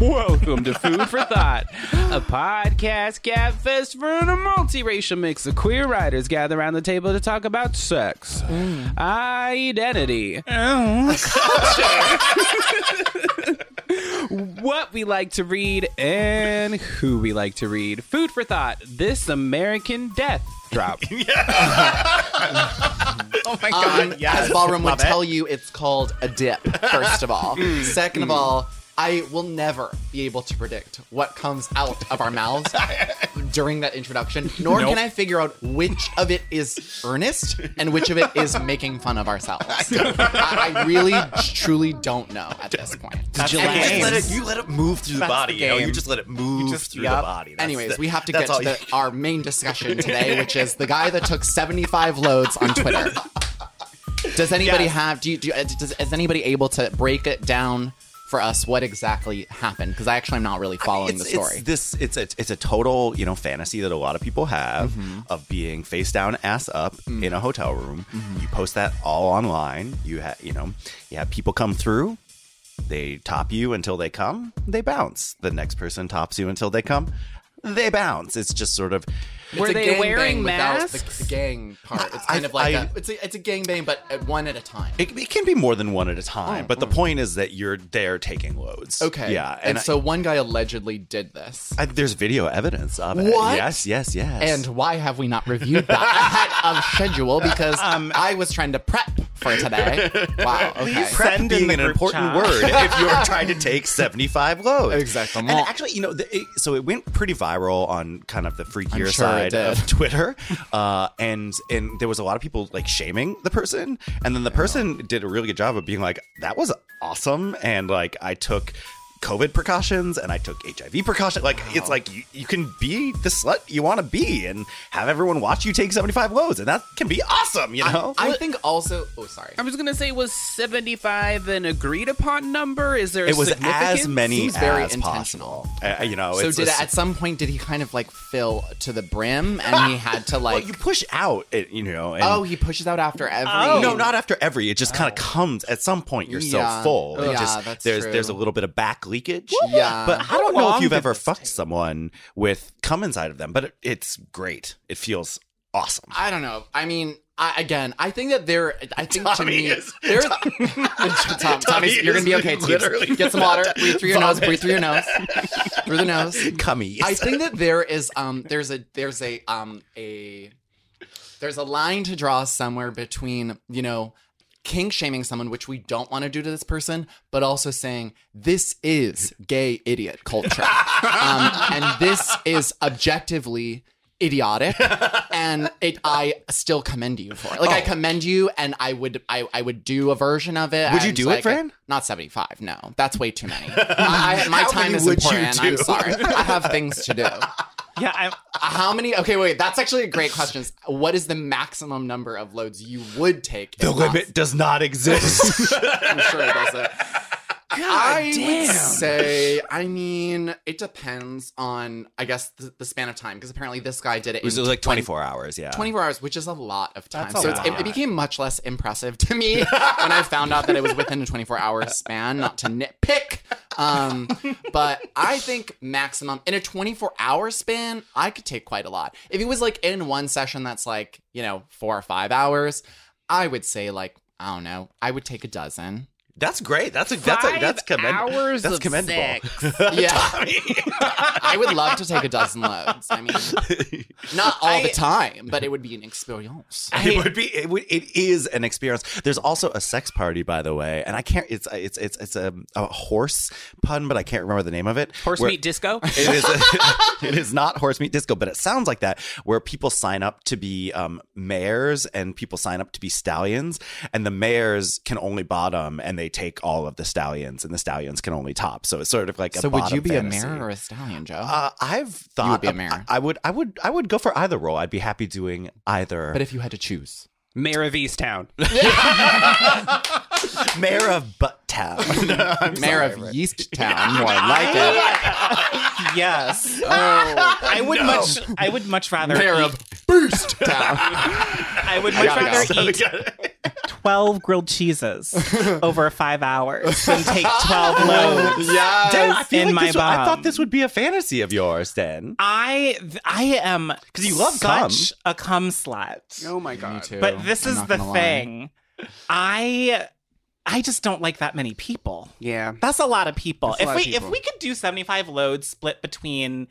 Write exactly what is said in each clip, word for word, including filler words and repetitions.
Welcome to Food for Thought, a podcast gabfest for a multiracial mix of queer writers gather around the table to talk about sex, mm. identity, culture, what we like to read, and who we like to read. Food for Thought, This American Death Drop. Oh my God. Um, yes. As Ballroom Love would it. tell you, it's called a dip, first of all. Mm. Second mm. of all, I will never be able to predict what comes out of our mouths during that introduction, nor nope. can I figure out which of it is earnest and which of it is making fun of ourselves. I, I really, truly don't know at this point. That's you, let it, you let it move through That's the body. The you, know? you just let it move just, through yep. the body. That's Anyways, the, we have to get to the, you... our main discussion today, which is the guy that took seventy-five loads on Twitter. Does anybody yes. have, do you, do you, does, is anybody able to break it down for us, what exactly happened? Because I actually am not really following I mean, the story. It's, this it's a it's a total you know fantasy that a lot of people have mm-hmm. of being face down, ass up mm-hmm. in a hotel room. Mm-hmm. You post that all online. You have you know you have people come through. They top you until they come. They bounce. The next person tops you until they come. They bounce. It's just sort of. It's Were they wearing masks? The, the gang part. It's kind I, of like I, a, it's a it's a gangbang, but one at a time. It, it can be more than one at a time, oh, but oh. the point is that you're there taking loads. Okay. Yeah. And, and so I, one guy allegedly did this. I, there's video evidence of it. What? Yes, yes, yes. And why have we not reviewed that ahead of schedule? Because um, I was trying to prep for today. Wow. Okay. Please prep send being in the an important chat. Word if you're trying to take seventy-five loads. Exactly. And actually, you know, the, it, so it went pretty viral on kind of the freakier sure. side. Of Twitter, uh, and and there was a lot of people like shaming the person, and then the person did a really good job of being like, "That was awesome," and like I took COVID precautions and I took H I V precautions. Like wow. it's like you, you can be the slut you want to be and have everyone watch you take seventy-five loads, and that can be awesome, you know. I, I think also. Oh, sorry. I was gonna say, was seventy-five an agreed upon number? Is there? It was as many Seems as very intentional. Possible. Uh, you know. So it's, did it's, at some point did he kind of like fill to the brim and he had to like well, you push out, it, you know? And, oh, he pushes out after every. Oh. No, not after every. It just oh. kind of comes at some point. You're yeah. so full. Yeah, just, that's there's, true. There's a little bit of back. Leakage, yeah, but I don't know if you've ever fucked someone with cum inside of them, but it, it's great. It feels awesome. I don't know. I mean, I, again, I think that there. I think Tommy to me, is, there's Tommy, Tom, Tommy is you're gonna be okay. Literally, get some water. Breathe through your nose. Breathe through your nose. Through the nose. Cummies. I think that there is um there's a there's a um a there's a line to draw somewhere between you know. Kink shaming someone, which we don't want to do to this person, but also saying this is gay idiot culture, um, and this is objectively idiotic, and it. I still commend you for it. Like oh. I commend you, and I would, I, I would do a version of it. Would you do like, it, Fran? Not seventy-five. No, that's way too many. I, I, my How time is important. I'm sorry, I have things to do. Yeah. I'm... How many? Okay, wait. That's actually a great question. What is the maximum number of loads you would take? The limit lost? does not exist. I'm sure it doesn't. God I damn. would say, I mean, it depends on, I guess, the, the span of time. Because apparently this guy did it. It was in like twenty-four hours, yeah. twenty-four hours, which is a lot of time. So it's, it, it became much less impressive to me when I found out that it was within a twenty-four hour span, not to nitpick. Um, but I think maximum, in a twenty-four hour span, I could take quite a lot. If it was like in one session that's like, you know, four or five hours, I would say like, I don't know, I would take a dozen. That's great. That's a that's a, that's commendable. Hours that's of commendable. Sex. Yeah, I would love to take a dozen loads. I mean, not all I, the time, but it would be an experience. I, it would be. It, would, it is an experience. There's also a sex party, by the way, and I can't. It's it's it's it's a, a horse pun, but I can't remember the name of it. Horse where, meat disco. It is. A, it is not horse meat disco, but it sounds like that. Where people sign up to be um, mares, and people sign up to be stallions, and the mares can only bottom, and they take all of the stallions, and the stallions can only top. So it's sort of like a so would you be fantasy. A mare or a stallion, Joe? Uh, I've thought you would be a mare. I, I would I would I would go for either role. I'd be happy doing either. But if you had to choose. Mayor of East Town. Mayor of Butt Town. No, Mayor sorry, of Rick. Yeast Town. More like it. Yes. Oh, I would no. much. I would much rather. Mayor eat. Of Boost Town. I would much I rather go. eat twelve grilled cheeses over five hours than take twelve loads. Yes. Dan, I feel in like my this, I thought this would be a fantasy of yours, Dan. I I am because you love such cum. a cum slut. Oh my god. Me too. But this I'm is the thing. Lie. I. I just don't like that many people. Yeah. That's a lot of people. If we people. if we could do seventy-five loads split between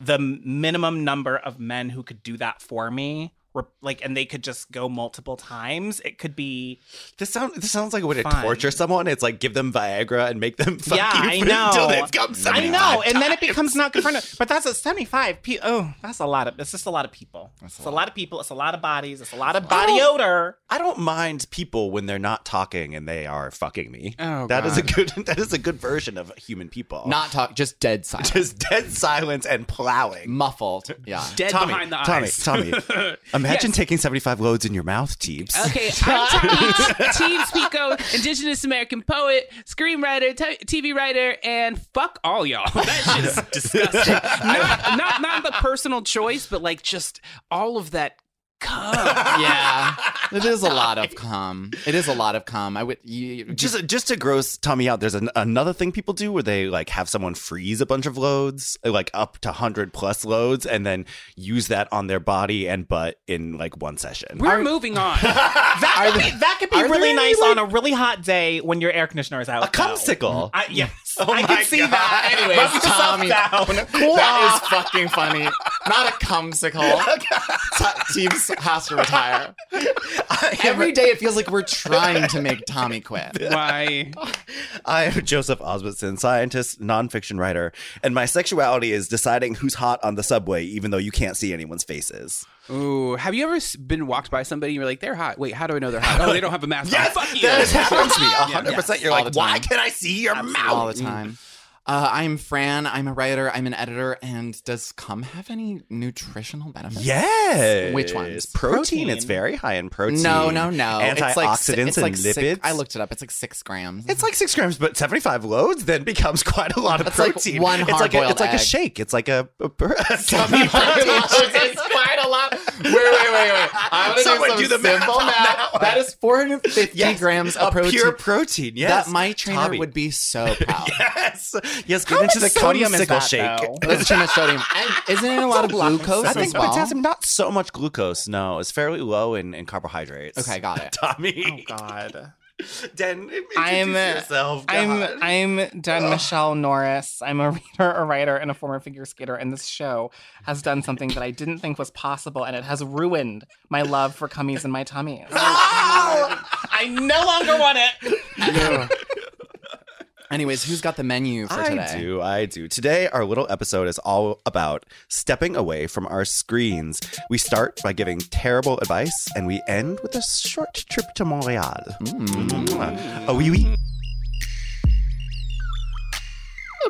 the minimum number of men who could do that for me, like, and they could just go multiple times, it could be This sound this sounds like a way to torture someone. It's like give them Viagra and make them fuck yeah, you I know. until they've come seventy-five I know, and times. Then it becomes not good for no. But that's a seventy-five people. Oh, that's a lot of it's just a lot of people. That's it's a lot. a lot of people, it's a lot of bodies, it's a lot that's of body I odor. I don't mind people when they're not talking and they are fucking me. Oh, that God. is a good that is a good version of human people. Not talk, just dead silence. Just dead silence and plowing. Muffled. Yeah. Dead Tommy, behind the eyes. Tommy, Tommy. Imagine yes. taking seventy-five loads in your mouth, Teebs. Okay, I'm Teebs Pico, Indigenous American poet, screenwriter, t- TV writer, and fuck all y'all. That shit is disgusting. Not, not, not the personal choice, but like just all of that cum. Yeah, it is a lot of cum. It is a lot of cum. I would you, you, just just to gross Tommy out. There's an, another thing people do where they like have someone freeze a bunch of loads, like up to one hundred plus loads, and then use that on their body and butt in like one session. We're are, moving on. That could there, be, that could be really nice like, on a really hot day when your air conditioner is out. A cumsicle. I, yes, oh I can see God. that. Anyways, Tommy, down. Cool. That is fucking funny. Not a cumsicle. Teams. Has to retire. Every day it feels like we're trying to make Tommy quit. Why? I am Joseph Osmondson, scientist, nonfiction writer, and my sexuality is deciding who's hot on the subway, even though you can't see anyone's faces. Ooh, have you ever been walked by somebody and you're like, they're hot. Wait, how do I know they're hot? Oh, they don't have a mask. Yes, on. Fuck you. That happens to me one hundred percent. Yes. You're all like, why can I see your Absolutely. mouth? All the time. Mm. Uh, I'm Fran. I'm a writer. I'm an editor. And does cum have any nutritional benefits? Yes. Which ones? Protein. protein. It's very high in protein. No, no, no. Antioxidants it's like, it's and like lipids. Six, I looked it up. It's like six grams. It's like six grams, but seventy-five loads then becomes quite a lot of That's protein. Like one hard-boiled It's, like a, it's like a shake. It's like a, a, bur- a tummy protein. It's quite a lot. Wait, wait, wait, wait. I'm going to do some do the simple math. That is four hundred fifty yes, grams of protein. Pure protein, yes. That my trainer Tommy. would be so proud. Yes. Yes, get into the sodium is that, shake. That's too much sodium. And isn't it a lot of glucose? I think potassium, not so much glucose. No, it's fairly low in, in carbohydrates. Okay, got it. Tommy. Oh God. Den, I'm yourself. God. I'm I'm Den Ugh. Michelle Norris. I'm a reader, a writer, and a former figure skater. And this show has done something that I didn't think was possible, and it has ruined my love for cummies and my tummies. Oh, I no longer want it. Yeah. Anyways, who's got the menu for today? I do, I do. Today, our little episode is all about stepping away from our screens. We start by giving terrible advice, and we end with a short trip to Montreal. Mm. Oh, oui, oui.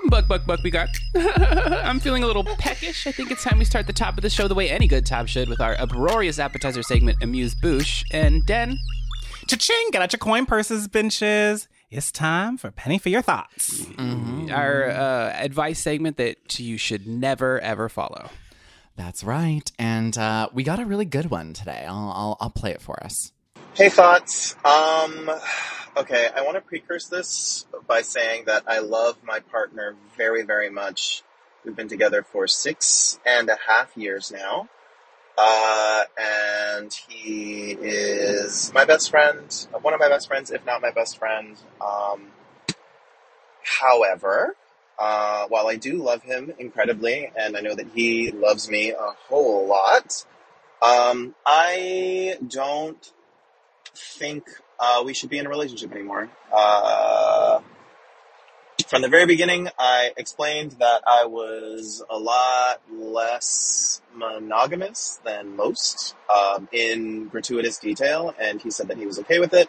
Buck, buck, buck, we got. I'm feeling a little peckish. I think it's time we start the top of the show the way any good top should, with our uproarious appetizer segment, Amuse Bouche, and Den. Cha-ching! Get out your coin purses, benches. It's time for Penny for Your Thoughts. Mm-hmm. Our uh, advice segment that you should never, ever follow. That's right. And uh, we got a really good one today. I'll, I'll, I'll play it for us. Hey, Thoughts. Um, okay, I want to precurse this by saying that I love my partner very, very much. We've been together for six and a half years now. Uh, and he is my best friend, one of my best friends, if not my best friend. Um, however, uh, while I do love him incredibly, and I know that he loves me a whole lot, um, I don't think, uh, we should be in a relationship anymore. Uh, from the very beginning, I explained that I was a lot less monogamous than most, um, in gratuitous detail, and he said that he was okay with it.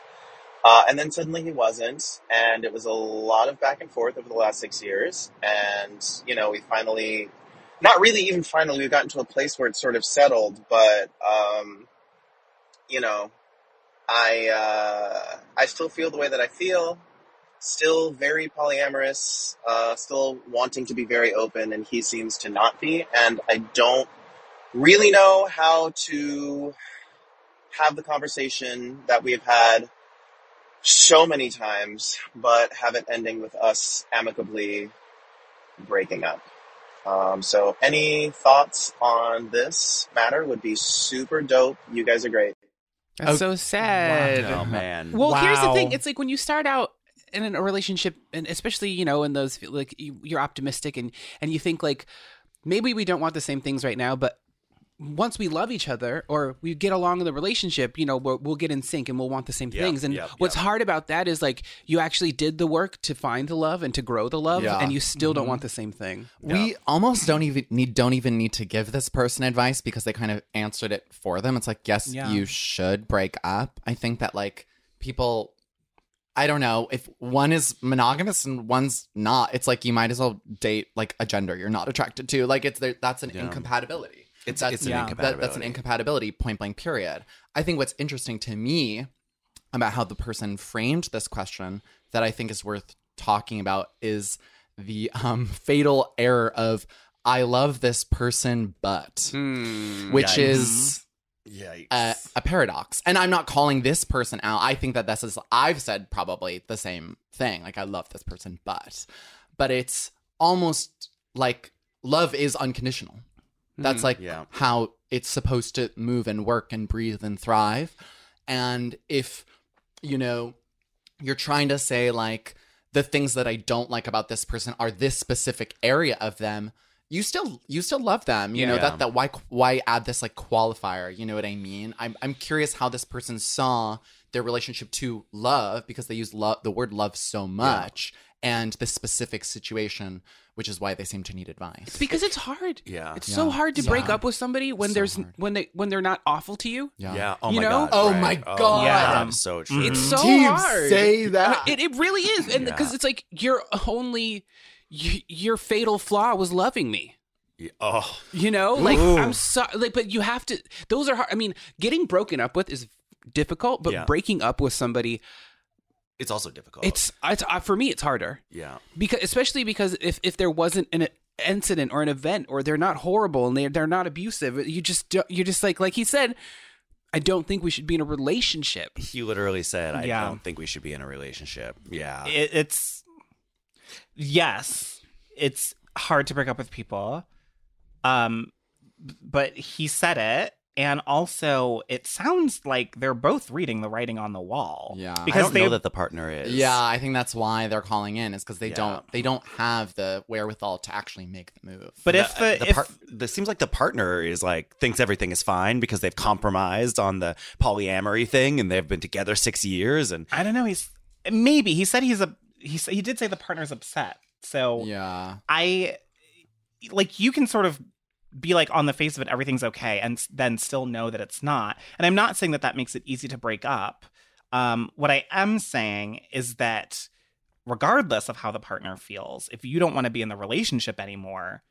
Uh, and then suddenly he wasn't, and it was a lot of back and forth over the last six years, and, you know, we finally, not really even finally, we've gotten to a place where it's sort of settled, but, um, you know, I, uh, I still feel the way that I feel, still very polyamorous, uh, still wanting to be very open, and he seems to not be, and I don't really know how to have the conversation that we've had so many times, but have it ending with us amicably breaking up. Um, so any thoughts on this matter would be super dope. You guys are great. That's oh, so sad. Wow. Oh, man. Well, wow. Here's the thing. It's like when you start out in a relationship, and especially, you know, in those, like, you, you're optimistic and, and you think, like, maybe we don't want the same things right now, but once we love each other or we get along in the relationship, you know, we'll, we'll get in sync and we'll want the same yep, things. And yep, what's yep. hard about that is, like, you actually did the work to find the love and to grow the love, yeah. and you still mm-hmm. don't want the same thing. We yeah. almost don't even need don't even need to give this person advice because they kind of answered it for them. It's like, yes, yeah. you should break up. I think that, like, people, I don't know, if one is monogamous and one's not, it's like you might as well date, like, a gender you're not attracted to. Like, it's there, that's an yeah. incompatibility. It's, that's, it's an yeah. incompatibility. That, that's an incompatibility, point blank, period. I think what's interesting to me about how the person framed this question that I think is worth talking about is the um, fatal error of, I love this person, but, mm, which yikes. is yikes. A, a paradox. And I'm not calling this person out. I think that this is, I've said probably the same thing. Like, I love this person, but, but it's almost like love is unconditional. That's like yeah. how it's supposed to move and work and breathe and thrive. And if, you know, you're trying to say, like, the things that I don't like about this person are this specific area of them, you still you still love them. You yeah. know, that that why why add this, like, qualifier? You know what I mean? I'm I'm curious how this person saw their relationship to love, because they use love the word love so much. Yeah. And the specific situation, which is why they seem to need advice. It's because it's hard. Yeah, it's yeah. so hard to yeah. break up with somebody when so there's hard. when they when they're not awful to you. Yeah. yeah. Oh, you my know? God, oh, right. my God. Oh my yeah. God. That's so true. It's so Team hard. Say that. It it really is, and because yeah. it's like your only y- your fatal flaw was loving me. Yeah. Oh, you know, like Ooh. I'm sorry, like, but you have to. Those are hard. I mean, getting broken up with is difficult, but yeah. breaking up with somebody. It's also difficult. It's, it's uh, for me, it's harder. Yeah. Because especially because if, if there wasn't an incident or an event, or they're not horrible and they're, they're not abusive, you just you're just like like he said, I don't think we should be in a relationship. He literally said, I yeah. don't think we should be in a relationship. Yeah. It, it's yes, it's hard to break up with people, um, but he said it. And also, it sounds like they're both reading the writing on the wall. Yeah, because I don't they know that the partner is. Yeah, I think that's why they're calling in, is because they yeah. don't they don't have the wherewithal to actually make the move. But the, if the, the if par- this seems like the partner is like thinks everything is fine because they've compromised on the polyamory thing and they've been together six years and I don't know. He's maybe he said he's a he said, he did say the partner's upset. So yeah, I like you can sort of. Be like on the face of it, everything's okay, and then still know that it's not. And I'm not saying that that makes it easy to break up. Um, what I am saying is that regardless of how the partner feels, if you don't want to be in the relationship anymore,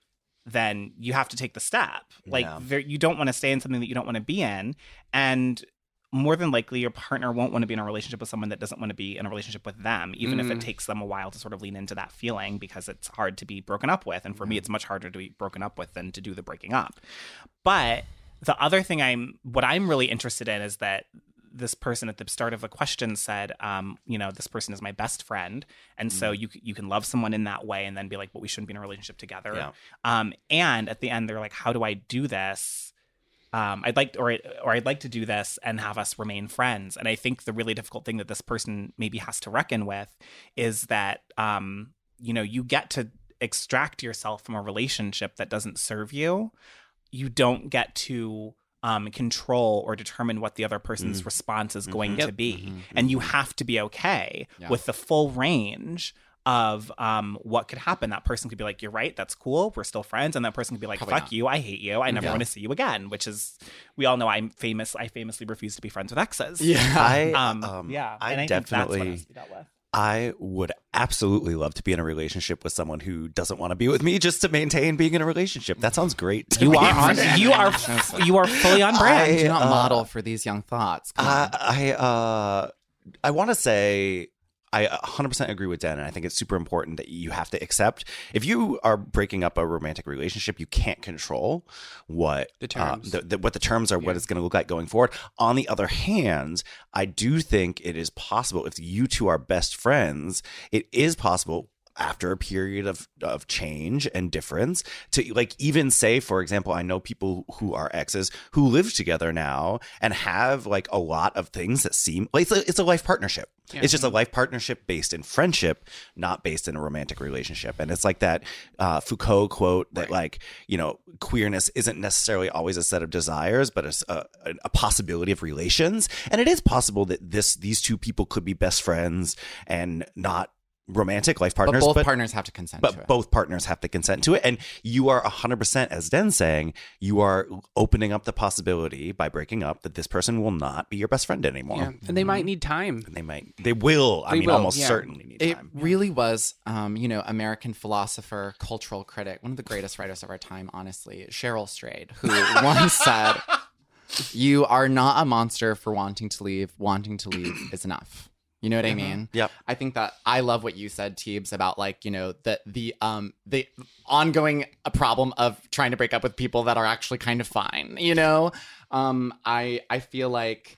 then you have to take the step. Like yeah. there, you don't want to stay in something that you don't want to be in. And more than likely, your partner won't want to be in a relationship with someone that doesn't want to be in a relationship with them, even mm. if it takes them a while to sort of lean into that feeling, because it's hard to be broken up with. And for yeah. me, it's much harder to be broken up with than to do the breaking up. But the other thing I'm, what I'm really interested in is that this person at the start of the question said, um, you know, this person is my best friend. And mm. so you you can love someone in that way and then be like, well, we shouldn't be in a relationship together. Yeah. Um, and at the end, they're like, how do I do this? Um, I'd like, or or I'd like to do this and have us remain friends. And I think the really difficult thing that this person maybe has to reckon with is that, um, you know, you get to extract yourself from a relationship that doesn't serve you. You don't get to um, control or determine what the other person's mm. response is mm-hmm. going yep. to be. Mm-hmm. And you have to be okay yeah. with the full range of um, what could happen. That person could be like, you're right, that's cool, we're still friends. And that person could be like, probably fuck not. You, I hate you, I never yeah. want to see you again, which is, we all know I'm famous, I famously refuse to be friends with exes. Yeah, I, um, um, yeah. I, and I definitely, think that's what has to be dealt with. I would absolutely love to be in a relationship with someone who doesn't want to be with me just to maintain being in a relationship. That sounds great. To you, are on, you are you are fully on brand. I, Do not uh, model for these young thoughts. Uh, I, uh, I want to say... I one hundred percent agree with Den, and I think it's super important that you have to accept. If you are breaking up a romantic relationship, you can't control what the terms, uh, the, the, what the terms are, yeah. what it's going to look like going forward. On the other hand, I do think it is possible, if you two are best friends, it is possible after a period of, of change and difference to, like, even say, for example, I know people who are exes who live together now and have, like, a lot of things that seem like it's a, it's a life partnership. Yeah. It's just a life partnership based in friendship, not based in a romantic relationship. And it's like that uh, Foucault quote that, right. like, you know, queerness isn't necessarily always a set of desires, but it's a, a possibility of relations. And it is possible that this, these two people could be best friends and not romantic life partners, but both but, partners have to consent but to it. both partners have to consent to it. And you are one hundred percent, as Den's saying, you are opening up the possibility by breaking up that this person will not be your best friend anymore. Yeah. And they might need time. And they might, they will, they I mean, will. almost yeah. certainly need it time. It really was, um, you know, American philosopher, cultural critic, one of the greatest writers of our time, honestly, Cheryl Strayed, who once said, you are not a monster for wanting to leave. Wanting to leave is enough. You know what mm-hmm. I mean? Yep. I think that I love what you said, Teebs, about, like, you know, the the um the ongoing problem of trying to break up with people that are actually kind of fine. You know, um, I I feel like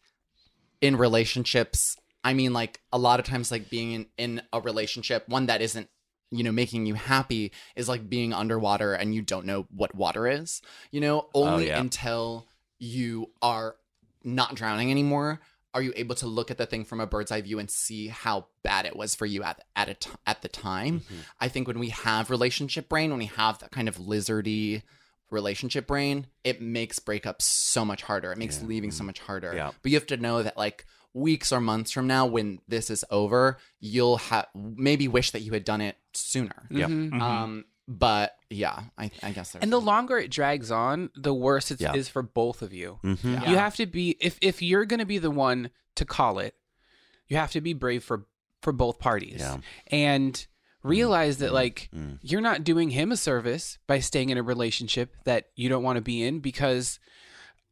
in relationships, I mean, like, a lot of times, like, being in, in a relationship, one that isn't, you know, making you happy is like being underwater and you don't know what water is. You know, only oh, yeah. until you are not drowning anymore are you able to look at the thing from a bird's eye view and see how bad it was for you at at a t- at the time. Mm-hmm. I think when we have relationship brain, when we have that kind of lizardy relationship brain, it makes breakups so much harder. It makes yeah. leaving so much harder. Yeah. But you have to know that, like, weeks or months from now, when this is over, you'll have maybe wish that you had done it sooner. Yeah. Mm-hmm. Um, But yeah, I, I guess. And the longer it drags on, the worse it yeah. is for both of you. Mm-hmm. Yeah. You have to be, if if you're going to be the one to call it, you have to be brave for, for both parties yeah. and realize mm-hmm. that, like, mm-hmm. you're not doing him a service by staying in a relationship that you don't want to be in, because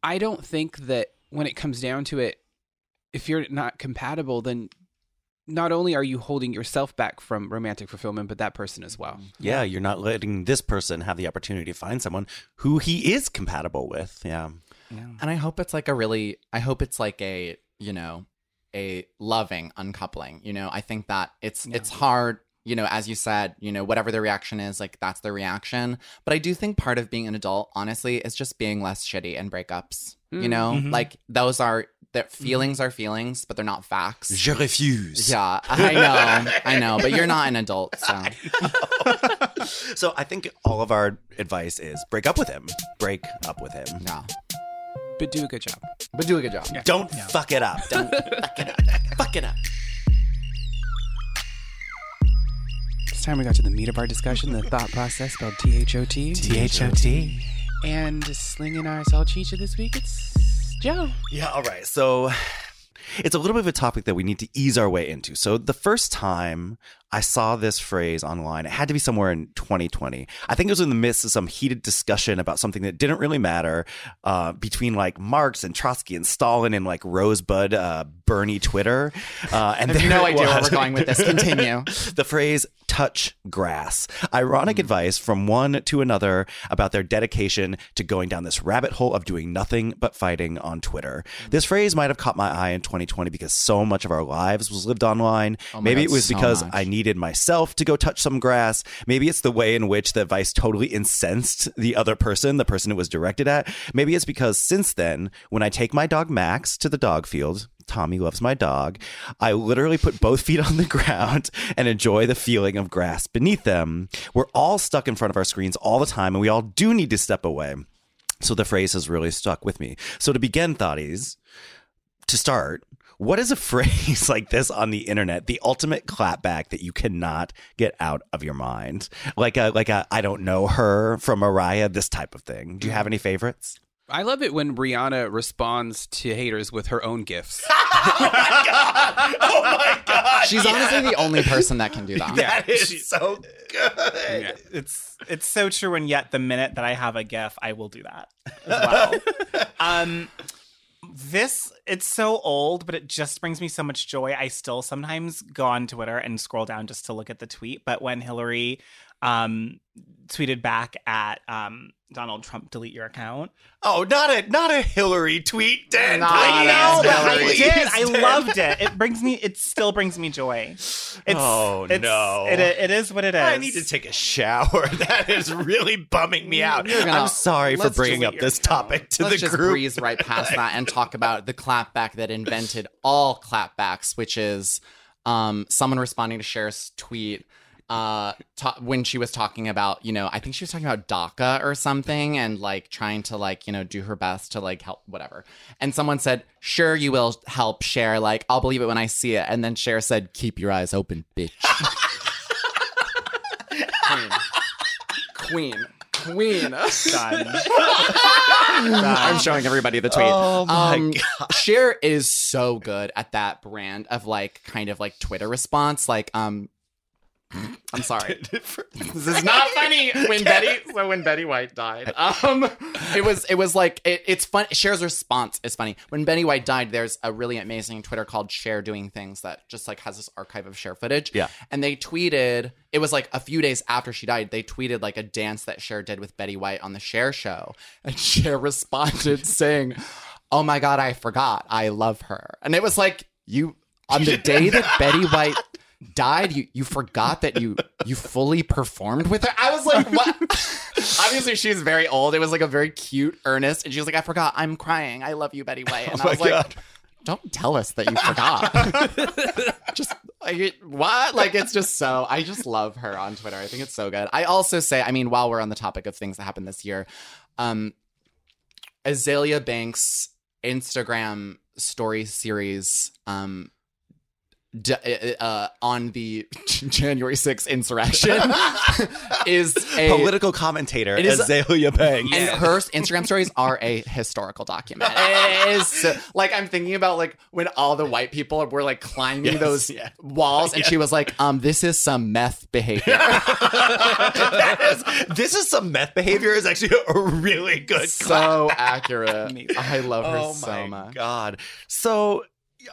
I don't think that when it comes down to it, if you're not compatible, then not only are you holding yourself back from romantic fulfillment, but that person as well. Yeah, you're not letting this person have the opportunity to find someone who he is compatible with. Yeah. yeah. And I hope it's like a really, I hope it's like a, you know, a loving uncoupling. You know, I think that it's yeah. it's hard, you know, as you said, you know, whatever the reaction is, like, that's the reaction. But I do think part of being an adult, honestly, is just being less shitty and breakups. Mm-hmm. You know, mm-hmm. like, those are, that feelings are feelings, but they're not facts. Je refuse. Yeah, I know. I know. But you're not an adult. So. I so I think all of our advice is break up with him. Break up with him. Yeah. But do a good job. But do a good job. Yeah. Don't yeah. fuck it up. Don't fuck it up. Fuck it up. This time we got to the meat of our discussion, the thought process spelled T H O T. T H O T. And slinging our salchicha this week, it's... Joe. Yeah, all right. So it's a little bit of a topic that we need to ease our way into. So the first time I saw this phrase online, it had to be somewhere in twenty twenty. I think it was in the midst of some heated discussion about something that didn't really matter uh, between, like, Marx and Trotsky and Stalin and, like, Rosebud uh, Bernie Twitter. Uh, and I have no idea where we're going with this. Continue. The phrase touch grass. Ironic mm. advice from one to another about their dedication to going down this rabbit hole of doing nothing but fighting on Twitter. This phrase might have caught my eye in twenty twenty. twenty twenty because so much of our lives was lived online. Oh Maybe God, it was so because much. I needed myself to go touch some grass. Maybe it's the way in which the Vice totally incensed the other person, the person it was directed at. Maybe it's because since then, when I take my dog Max to the dog field, Tommy loves my dog, I literally put both feet on the ground and enjoy the feeling of grass beneath them. We're all stuck in front of our screens all the time, and we all do need to step away. So the phrase has really stuck with me. So to begin, thoughties, to start, what is a phrase like this on the internet, the ultimate clapback that you cannot get out of your mind? Like a, like a, I don't know her from Mariah, this type of thing. Do you have any favorites? I love it when Rihanna responds to haters with her own gifts. Oh, my God. Oh, my God. She's yeah. honestly the only person that can do that. That is She's, so good. Yeah. It's it's so true, and yet the minute that I have a gif, I will do that as well. um, this, it's so old, but it just brings me so much joy. I still sometimes go on Twitter and scroll down just to look at the tweet, but when Hillary... Um, tweeted back at um, Donald Trump, delete your account. Oh, not a not a Hillary tweet, Dan. Not I know, but I did. I loved it. It brings me. It still brings me joy. It's, oh it's, no! It, it is what it is. I need to take a shower. That is really bumming me out. Gonna, I'm sorry for bringing up this account. topic to let's the just group. Breeze right past that and talk about the clapback that invented all clapbacks, which is um, someone responding to Cher's tweet. Uh, ta- when she was talking about, you know, I think she was talking about DACA or something and like trying to like, you know, do her best to like help whatever. And someone said, sure, you will help Cher. Like, I'll believe it when I see it. And then Cher said, keep your eyes open, bitch. Queen. Queen. Queen. Done. Done. I'm showing everybody the tweet. Oh my um, God. Cher is so good at that brand of like, kind of like Twitter response. Like, um, I'm sorry. This is not funny. When Betty, so when Betty White died, um, it was it was like it, it's fun. Cher's response is funny. When Betty White died, there's a really amazing Twitter called Cher Doing Things that just like has this archive of Cher footage. Yeah, and they tweeted. It was like a few days after she died. They tweeted like a dance that Cher did with Betty White on the Cher show, and Cher responded saying, "Oh my God, I forgot. I love her." And it was like you on the day that Betty White. Died you you forgot that you you fully performed with her. I was like, what? Obviously she's very old. It was like a very cute earnest, and she was like, I forgot, I'm crying, I love you, Betty White. And oh I was God. Like, don't tell us that you forgot. Just like, what? Like, it's just so, I just love her on Twitter. I think it's so good. I also say, I mean, while we're on the topic of things that happened this year, um Azealia Banks Instagram story series um Uh, on the January sixth insurrection is a political commentator, is, Azealia Banks. And her Instagram stories are a historical document. It is like, I'm thinking about like when all the white people were like climbing yes, those yeah. walls and yeah. she was like, um, this is some meth behavior. That is, this is some meth behavior is actually a really good So clap. Accurate. I love her oh so much. Oh my God. So...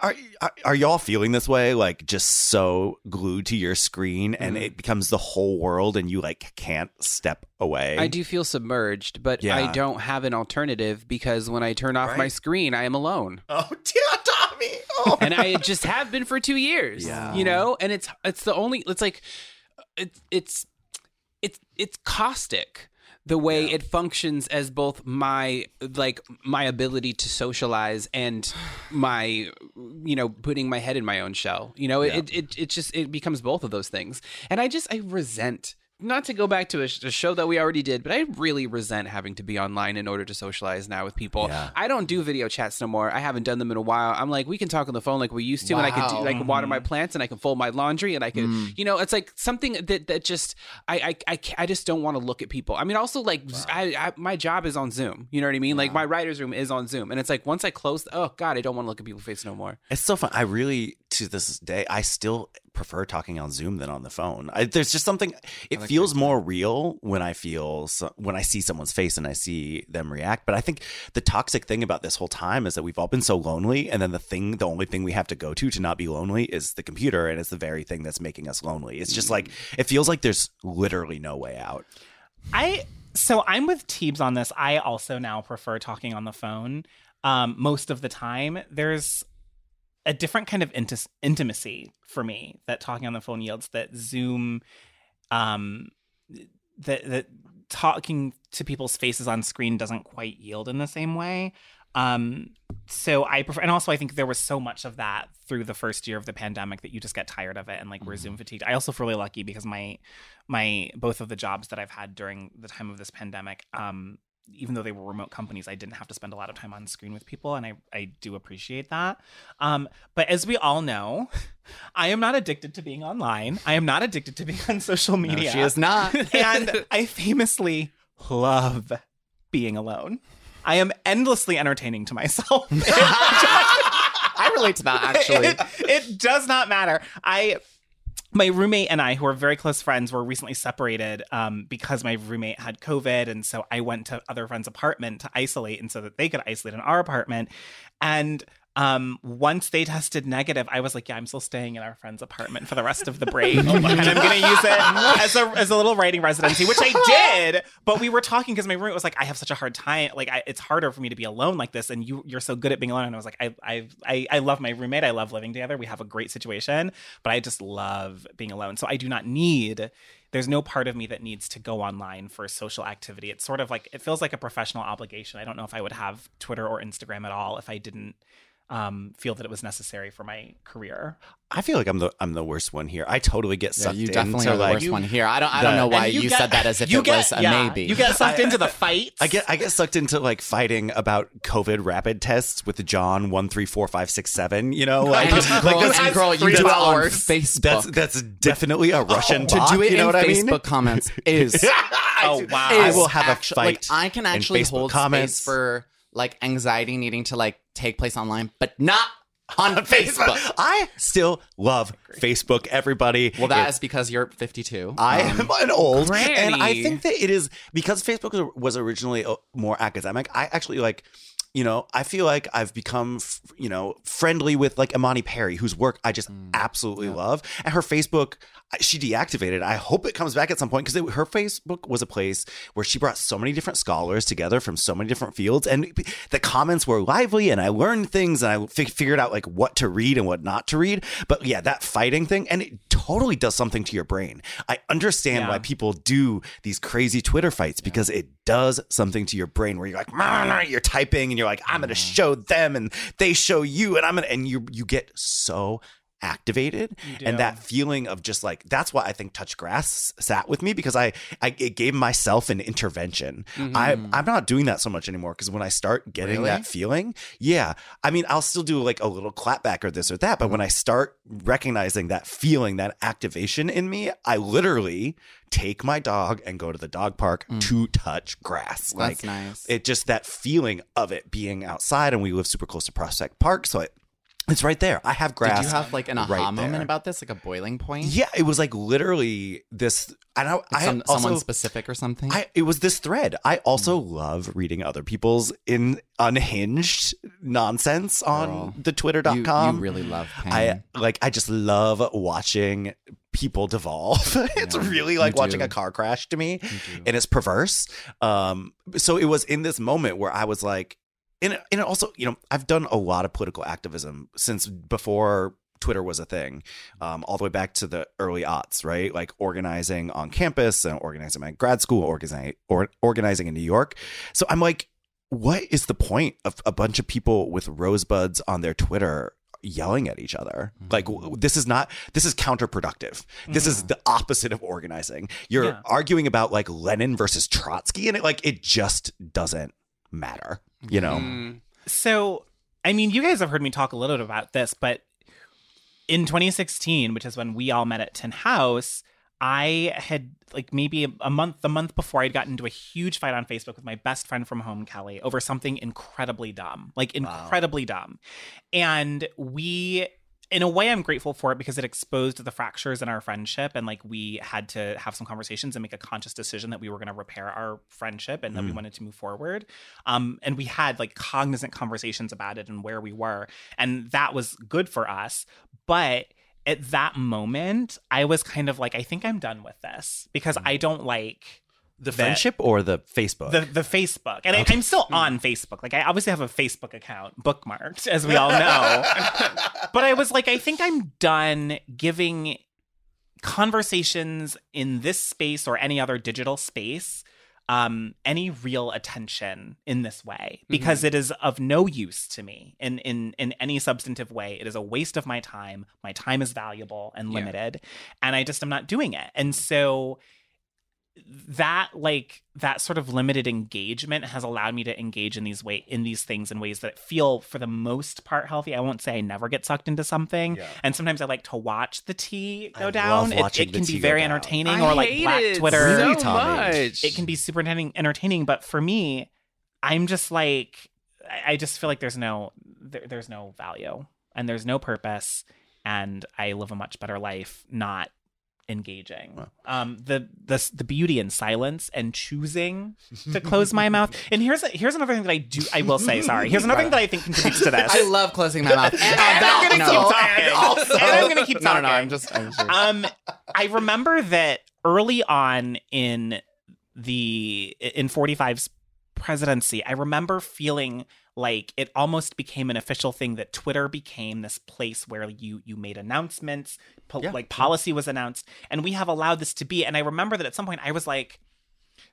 Are, are are y'all feeling this way? Like just so glued to your screen and it becomes the whole world and you like can't step away? I do feel submerged, but yeah. I don't have an alternative because when I turn off right. my screen, I am alone. Oh, dear Tommy. Oh. And I just have been for two years, yeah. you know, and it's, it's the only, it's like, it's, it's, it's, it's caustic. The way yeah. it functions as both my like my ability to socialize and my, you know, putting my head in my own shell. You know, yeah. it, it it just it becomes both of those things. And I just I resent not to go back to a, a show that we already did, but I really resent having to be online in order to socialize now with people. Yeah. I don't do video chats no more. I haven't done them in a while. I'm like, we can talk on the phone like we used to, wow. and I can do, I can water my plants, and I can fold my laundry, and I can, mm. you know, it's like something that that just I I I, I just don't want to look at people. I mean, also like wow. I, I my job is on Zoom. You know what I mean? Yeah. Like my writer's room is on Zoom, and it's like once I close, oh God, I don't want to look at people's face no more. It's so fun. I really to this day I still. prefer talking on Zoom than on the phone. I, there's just something, it like feels more real when I feel, so, when I see someone's face and I see them react. But I think the toxic thing about this whole time is that we've all been so lonely. And then the thing, the only thing we have to go to to not be lonely is the computer. And it's the very thing that's making us lonely. It's just like, it feels like there's literally no way out. I, so I'm with Teebs on this. I also now prefer talking on the phone um, most of the time. There's a different kind of inti- intimacy for me that talking on the phone yields, that Zoom, um, that, that talking to people's faces on screen doesn't quite yield in the same way. Um, so I prefer, and also I think there was so much of that through the first year of the pandemic that you just get tired of it and like mm-hmm. we're Zoom fatigued. I also feel really lucky because my, my, both of the jobs that I've had during the time of this pandemic, um, even though they were remote companies, I didn't have to spend a lot of time on screen with people. And I, I do appreciate that. Um, but as we all know, I am not addicted to being online. I am not addicted to being on social media. No, she is not. And I famously love being alone. I am endlessly entertaining to myself. I relate to that, actually. It, it does not matter. I... My roommate and I, who are very close friends, were recently separated um, because my roommate had COVID. And so I went to other friends' apartment to isolate and so that they could isolate in our apartment. And um, once they tested negative, I was like, yeah, I'm still staying in our friend's apartment for the rest of the break. And I'm going to use it as a, as a little writing residency, which I did. But we were talking because my roommate was like, I have such a hard time. Like, I, it's harder for me to be alone like this. And you, you're so good at being alone. And I was like, I, I, I, I love my roommate. I love living together. We have a great situation, but I just love being alone. So I do not need, there's no part of me that needs to go online for social activity. It's sort of like, it feels like a professional obligation. I don't know if I would have Twitter or Instagram at all if I didn't Um, feel that it was necessary for my career. I feel like I'm the I'm the worst one here. I totally get sucked into yeah, you definitely into, are the like, worst you, one here. I don't I the, don't know why you, you get, said that as if it get, was a yeah, maybe. You get sucked I, into the fights. I get I get sucked into like fighting about COVID rapid tests with John one three four five six seven. You know, like, and like, girl, like and girl, you do it on Facebook. That's that's definitely a Russian oh, to bot, do it. You know what I mean? Facebook comments is oh wow. Is I will have actu- a fight. Like, I can actually in Facebook hold comments. Space for like anxiety needing to like take place online, but not on Facebook. I still love Facebook, everybody. Well, that it, is because you're fifty-two. I um, am an old. Granny. And I think that it is because Facebook was originally more academic. I actually like, you know, I feel like I've become, f- you know, friendly with like Imani Perry, whose work I just mm, absolutely yeah. love. And her Facebook, she deactivated. I hope it comes back at some point because her Facebook was a place where she brought so many different scholars together from so many different fields. And the comments were lively and I learned things and I f- figured out like what to read and what not to read. But yeah, that fighting thing. And it totally does something to your brain. I understand yeah. why people do these crazy Twitter fights yeah. because it does something to your brain where you're like, mm-hmm. you're typing and you're like, I'm going to show them and they show you and I'm going to, and you, you get so activated. And that feeling of just like, that's why I think Touch Grass sat with me because I, I it gave myself an intervention. Mm-hmm. I, I'm not doing that so much anymore because when I start getting really? that feeling, yeah, I mean, I'll still do like a little clapback or this or that. But mm-hmm. when I start recognizing that feeling, that activation in me, I literally take my dog and go to the dog park mm. to touch grass. That's like, nice. It just that feeling of it being outside, and we live super close to Prospect Park. So it, it's right there. I have grass. Did you have like an aha right moment there. About this? Like a boiling point? Yeah. It was like literally this. I don't like I some, also, someone specific or something. I, it was this thread. I also mm. love reading other people's in unhinged nonsense on Girl, the twitter dot com. You, you really love pain. I like I just love watching people devolve. It's yeah, really like watching a car crash to me. And it's perverse. Um so it was in this moment where I was like, And, and also, you know, I've done a lot of political activism since before Twitter was a thing, um, all the way back to the early aughts, right? Like organizing on campus and organizing my grad school, organizing, or, organizing in New York. So I'm like, what is the point of a bunch of people with rosebuds on their Twitter yelling at each other? Like, this is not, this is counterproductive. This yeah. is the opposite of organizing. You're yeah. arguing about like Lenin versus Trotsky and it like, it just doesn't matter. You know, mm. so I mean, you guys have heard me talk a little bit about this, but in twenty sixteen, which is when we all met at Tin House, I had like maybe a month, the month before, I'd gotten into a huge fight on Facebook with my best friend from home, Kelly, over something incredibly dumb, like incredibly wow. dumb. And we, in a way, I'm grateful for it because it exposed the fractures in our friendship. And like we had to have some conversations and make a conscious decision that we were going to repair our friendship and that mm. we wanted to move forward. Um, and we had like cognizant conversations about it and where we were. And that was good for us. But at that moment, I was kind of like, I think I'm done with this because mm. I don't like The friendship or the Facebook? The the Facebook. And okay. I, I'm still on Facebook. Like, I obviously have a Facebook account bookmarked, as we all know. But I was like, I think I'm done giving conversations in this space or any other digital space um, any real attention in this way, because mm-hmm. it is of no use to me in, in, in any substantive way. It is a waste of my time. My time is valuable and limited. Yeah. And I just am not doing it. And so... that like that sort of limited engagement has allowed me to engage in these way in these things in ways that feel for the most part healthy. I won't say I never get sucked into something, yeah. and sometimes I like to watch the tea go I down. It, it can be very entertaining, I or like Black it Twitter. So much. It can be super entertaining, but for me, I'm just like I just feel like there's no there, there's no value and there's no purpose, and I live a much better life not engaging. Wow. um the the the beauty in silence and choosing to close my mouth. And here's a, here's another thing that I do I will say sorry here's another thing that I think contributes to this. I love closing my mouth. and, and, I'm gonna no. keep talking. Also, and I'm gonna keep talking. No, no, no, I'm just. I'm sure. Um, I remember that early on in the in forty-five's presidency, I remember feeling like it almost became an official thing that Twitter became this place where you you made announcements, po- yeah. like policy was announced, and we have allowed this to be. And I remember that at some point I was like,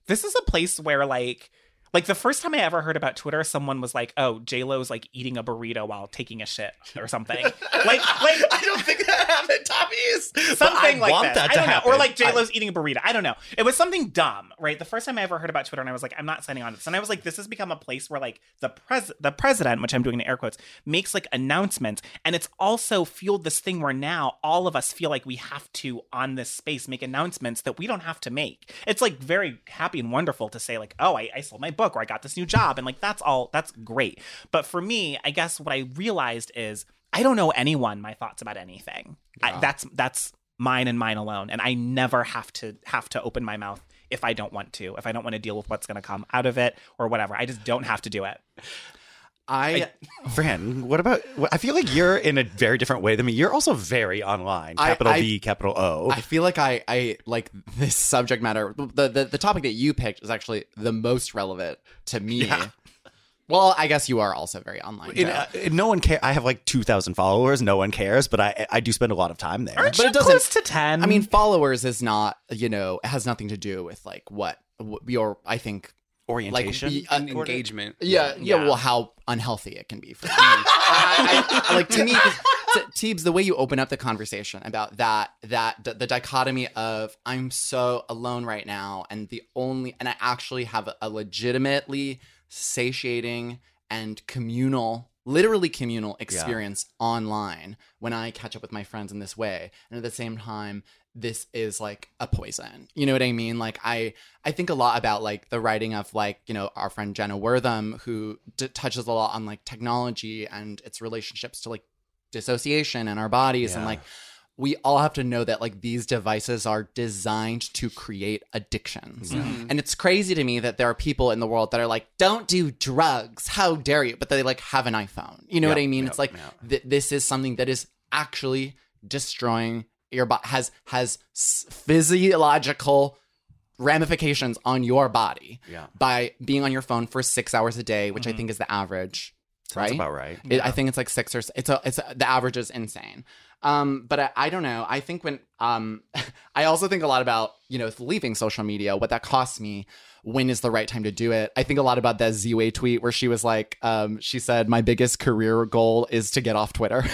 this is a place where like, like the first time I ever heard about Twitter, someone was like, oh, J-Lo's like eating a burrito while taking a shit or something. like, like I don't think that happened, Tommy's. Something like want that. that to I don't happen. know. Or like J-Lo's I... eating a burrito. I don't know. It was something dumb, right? The first time I ever heard about Twitter, and I was like, I'm not signing on to this. And I was like, this has become a place where like the pres the president, which I'm doing in air quotes, makes like announcements. And it's also fueled this thing where now all of us feel like we have to, on this space, make announcements that we don't have to make. It's like very happy and wonderful to say like, oh, I, I sold my book. Or I got this new job, and like that's all that's great. But for me, I guess what I realized is I don't know anyone my thoughts about anything. Yeah. I, that's that's mine and mine alone, and I never have to have to open my mouth if I don't want to, if I don't want to deal with what's going to come out of it or whatever. I just don't have to do it. I, I Fran, what about? I feel like you're in a very different way than me. You're also very online. Capital I, I, B, capital O. I feel like I, I like this subject matter. The, the the topic that you picked is actually the most relevant to me. Yeah. Well, I guess you are also very online. It, uh, it, no one cares. I have like two thousand followers. No one cares, but I I do spend a lot of time there. Aren't but you it doesn't, close to ten? I mean, followers is not, you know, it has nothing to do with like what, what your, I think, orientation, like, uh, engagement. Yeah, yeah, yeah. Well, how unhealthy it can be for me. I, I, like to me, Teebs, the way you open up the conversation about that, that d- the dichotomy of I'm so alone right now, and the only, and I actually have a, a legitimately satiating and communal, literally communal experience yeah. online when I catch up with my friends in this way, and at the same time. This is like a poison. You know what I mean? Like I, I think a lot about like the writing of like, you know, our friend Jenna Wortham, who d- touches a lot on like technology and its relationships to like dissociation and our bodies. Yeah. And like, we all have to know that like these devices are designed to create addictions. Mm-hmm. And it's crazy to me that there are people in the world that are like, don't do drugs. How dare you? But they like have an iPhone. You know yep, what I mean? Yep, it's like, yep. th- this is something that is actually destroying your body, has has physiological ramifications on your body yeah. by being on your phone for six hours a day, which mm-hmm. I think is the average. Sounds right? about right. It, yeah. I think it's like six or it's a, it's a, the average is insane. Um, but I, I don't know. I think when um, I also think a lot about you know leaving social media, what that costs me. When is the right time to do it? I think a lot about that Zoë Wei tweet where she was like, um, she said, my biggest career goal is to get off Twitter.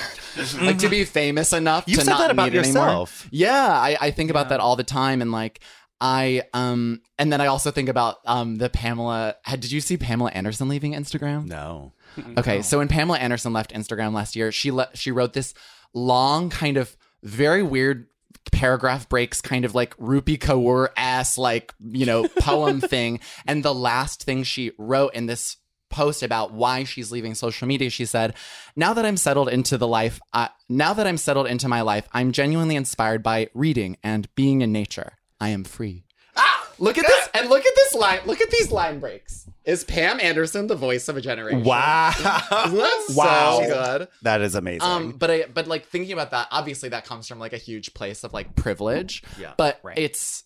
Like to be famous enough you to said not that about need yourself. It anymore. Yeah, I, I think yeah. about that all the time. And like, I, um, and then I also think about um, the Pamela, did you see Pamela Anderson leaving Instagram? No. Okay, no. So when Pamela Anderson left Instagram last year, she le- she wrote this long kind of very weird paragraph breaks, kind of like Rupi Kaur ass, like, you know, poem thing. And the last thing she wrote in this post about why she's leaving social media, she said, now that I'm settled into the life, uh, now that I'm settled into my life, I'm genuinely inspired by reading and being in nature. I am free. Ah, look at this. And look at this line. Look at these line breaks. Is Pam Anderson the voice of a generation? Wow. That's wow. So good. That is amazing. Um, but I, but like thinking about that, obviously that comes from like a huge place of like privilege. Yeah. But right. it's,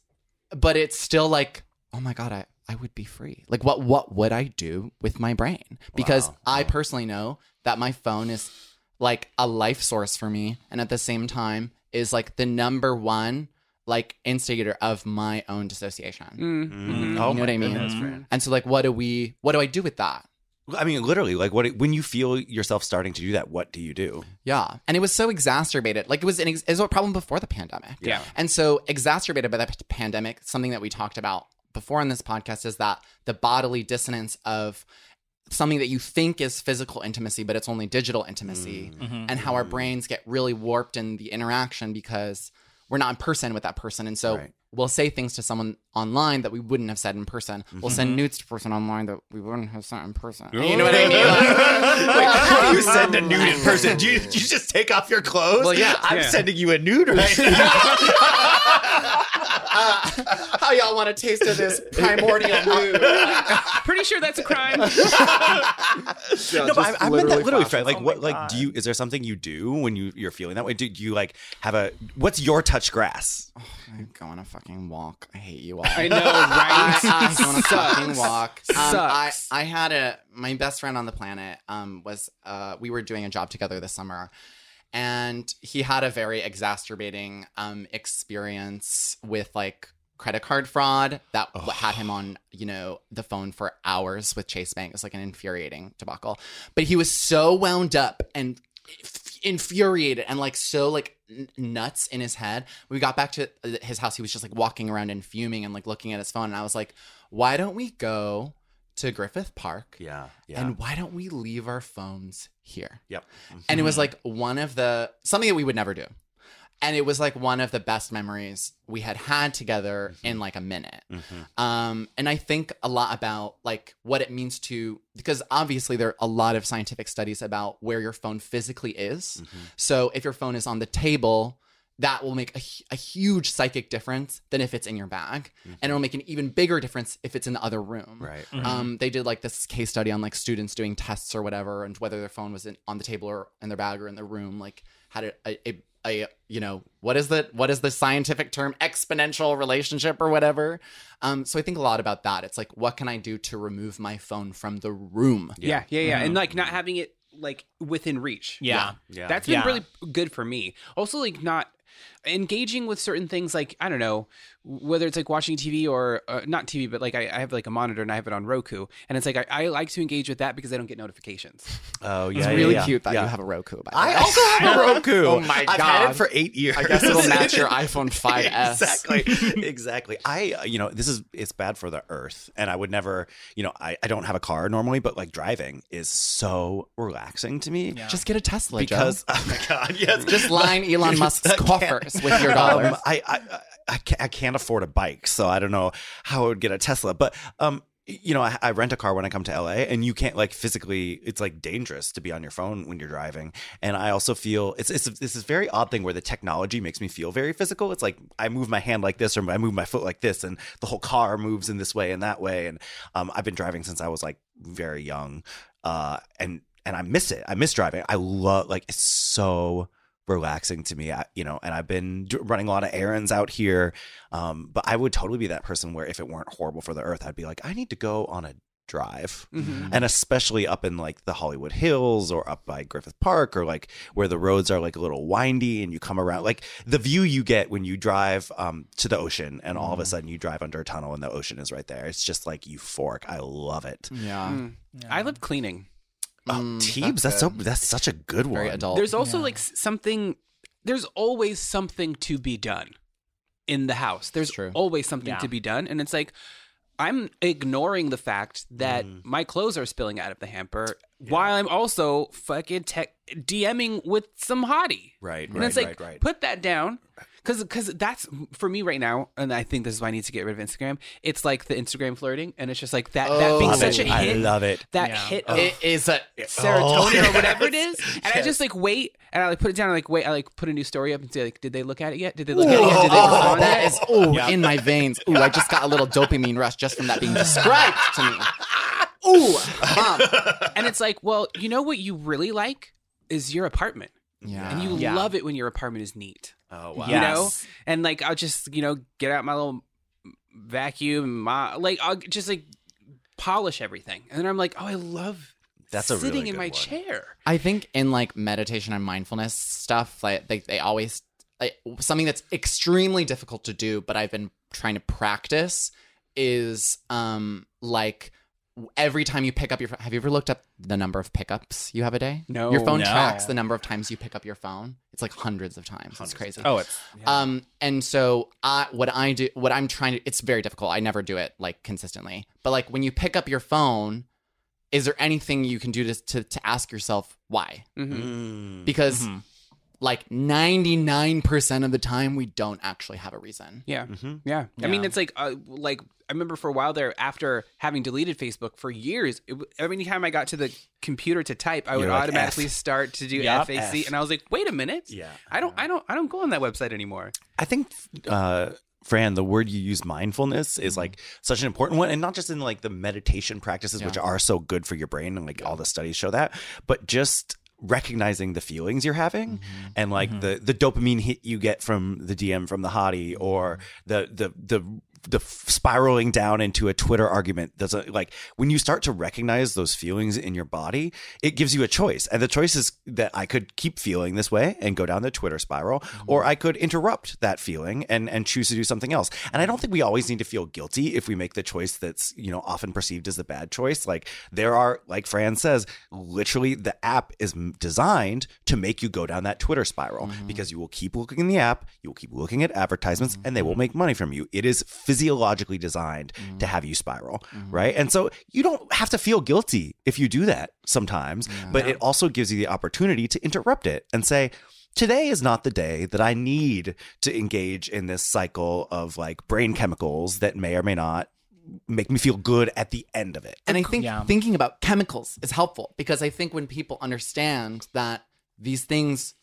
but it's still like oh my God, I, I would be free. Like, what, what would I do with my brain? Because wow. I personally know that my phone is like a life source for me. And at the same time is like the number one, like instigator of my own dissociation. Mm-hmm. Mm-hmm. Oh, you know what I mean? Goodness, and so like, what do we, what do I do with that? I mean, literally, like, what when you feel yourself starting to do that, what do you do? Yeah. And it was so exacerbated. Like, it was, an ex- it was a problem before the pandemic. Yeah. And so exacerbated by the p- pandemic, something that we talked about before in this podcast is that the bodily dissonance of something that you think is physical intimacy, but it's only digital intimacy, mm-hmm. and how our brains get really warped in the interaction because we're not in person with that person. And so right. we'll say things to someone online that we wouldn't have said in person. Mm-hmm. We'll send nudes to a person online that we wouldn't have sent in person. Ooh. You know what I mean? Like, wait, how do you send a nude in person? Do you, do you just take off your clothes? Well, yeah. I'm yeah. sending you a nude right now. Uh, how y'all want a taste of this primordial mood? Pretty sure that's a crime. yeah, no, but I meant that literally. Like, oh what? Like, God. do you? Is there something you do when you you're feeling that way? Do, do you like have a? What's your touch grass? Oh, I go on a fucking walk. I hate you all. I know, right? I, I go on a fucking walk. Um, Sucks. I I had a my best friend on the planet. Um, was uh, we were doing a job together this summer. And he had a very exacerbating um, experience with, like, credit card fraud that oh. had him on, you know, the phone for hours with Chase Bank. It was, like, an infuriating debacle. But he was so wound up and f- infuriated and, like, so, like, n- nuts in his head. When we got back to his house, he was just, like, walking around and fuming and, like, looking at his phone. And I was like, why don't we go to Griffith Park? Yeah, yeah. And why don't we leave our phones here? Yep. Mm-hmm. And it was like one of the, something that we would never do. And it was like one of the best memories we had had together mm-hmm. in like a minute. Mm-hmm. Um, and I think a lot about like what it means to, because obviously there are a lot of scientific studies about where your phone physically is. Mm-hmm. So if your phone is on the table, that will make a, a huge psychic difference than if it's in your bag. Mm-hmm. And it'll make an even bigger difference if it's in the other room. Right. Mm-hmm. Um, they did like this case study on like students doing tests or whatever, and whether their phone was in, on the table or in their bag or in their room, like had a, a, a, a you know, what is the, what is the scientific term, exponential relationship or whatever. Um, so I think a lot about that. It's like, what can I do to remove my phone from the room? Yeah. Yeah. Yeah. yeah. Mm-hmm. And like not having it like within reach. Yeah. yeah. yeah. That's been yeah. really good for me. Also like not, engaging with certain things like, I don't know, whether it's like watching T V or uh, not T V, but like I, I have like a monitor and I have it on Roku. And it's like, I, I like to engage with that because I don't get notifications. Oh, yeah. It's yeah, really yeah. cute that yeah. you have a Roku. By I way. also have a Roku. Oh my I've God. I've had it for eight years. I guess it'll match your iPhone five S. Exactly. Exactly. I, you know, this is, it's bad for the earth. And I would never, you know, I, I don't have a car normally, but like driving is so relaxing to me. Yeah. Just get a Tesla, because, Joe. Oh my God. Yes. Just line Elon Musk's coffers with your dollars. Um, I, I, I I can't, I can't afford a bike, so I don't know how I would get a Tesla. But, um, you know, I, I rent a car when I come to L A, and you can't like physically, it's like dangerous to be on your phone when you're driving. And I also feel it's, it's, it's this very odd thing where the technology makes me feel very physical. It's like I move my hand like this, or I move my foot like this, and the whole car moves in this way and that way. And, um, I've been driving since I was like very young. Uh, and, and I miss it. I miss driving. I love like, it's so relaxing to me. I, you know, and I've been do- running a lot of errands out here. Um, but I would totally be that person where if it weren't horrible for the earth, I'd be like, I need to go on a drive. Mm-hmm. And especially up in like the Hollywood Hills or up by Griffith Park, or like where the roads are like a little windy and you come around, like the view you get when you drive um, to the ocean and all mm-hmm. of a sudden you drive under a tunnel and the ocean is right there. It's just like euphoric. I love it. Yeah. Mm. yeah. I love cleaning. Oh, mm, Teebs, that's, that's so that's such a good one. Very adult. There's also yeah. like something, there's always something to be done in the house. There's True. always something yeah. to be done. And it's like, I'm ignoring the fact that mm. my clothes are spilling out of the hamper yeah. while I'm also fucking tech DMing with some hottie. Right, and right, it's like, right, right. Put that down. Because because that's, for me right now, and I think this is why I need to get rid of Instagram, it's like the Instagram flirting, and it's just like that, oh, that being such it. a hit. I love it. That yeah. hit oh. it is a serotonin oh, yes. or whatever it is. And yes. I just like wait, and I like put it down, and like wait, I like put a new story up and say like, did they look at it yet? Did they look Whoa. at it yet? Did they oh, that is ooh, yeah. in my veins. Ooh, I just got a little dopamine rush just from that being described to me. Ooh. Um, and it's like, well, you know what you really like is your apartment. Yeah. And you yeah. love it when your apartment is neat. Oh, wow. You yes. know? And like, I'll just, you know, get out my little vacuum, mop, like I'll just like polish everything. And then I'm like, oh, I love that's a sitting really in my one. Chair. I think in like meditation and mindfulness stuff, like they, they always like something that's extremely difficult to do, but I've been trying to practice is um like every time you pick up your phone, have you ever looked up the number of pickups you have a day? No. Your phone no. tracks the number of times you pick up your phone. It's like hundreds of times. Hundreds. It's crazy. Oh, it's yeah. um. And so I, what I do, what I'm trying to, it's very difficult. I never do it like consistently. But like when you pick up your phone, is there anything you can do to to, to ask yourself why? Mm-hmm. Because mm-hmm. like ninety-nine percent of the time, we don't actually have a reason. Yeah. Mm-hmm. Yeah. yeah. I mean, it's like, uh, like I remember for a while there, after having deleted Facebook for years, it, every time I got to the computer to type, I You're would like automatically F. start to do yep, F A C. F. And I was like, wait a minute. Yeah. I don't, yeah. I don't, I don't go on that website anymore. I think, uh, Fran, the word you use, mindfulness, is like such an important one, and not just in like the meditation practices, yeah. which are so good for your brain, and like all the studies show that, but just recognizing the feelings you're having, mm-hmm. and like mm-hmm. the the dopamine hit you get from the D M from the hottie, or the the the the spiraling down into a Twitter argument. That's a, like when you start to recognize those feelings in your body, it gives you a choice, and the choice is that I could keep feeling this way and go down the Twitter spiral, mm-hmm. or I could interrupt that feeling and and choose to do something else. And I don't think we always need to feel guilty if we make the choice that's, you know, often perceived as the bad choice. Like there are, like Fran says, literally the app is designed to make you go down that Twitter spiral, mm-hmm. because you will keep looking in the app, you will keep looking at advertisements, mm-hmm. and they will make money from you. It is physiologically designed mm-hmm. to have you spiral, mm-hmm. right? And so you don't have to feel guilty if you do that sometimes, yeah. but it also gives you the opportunity to interrupt it and say, today is not the day that I need to engage in this cycle of like brain chemicals that may or may not make me feel good at the end of it. And I think yeah. thinking about chemicals is helpful, because I think when people understand that these things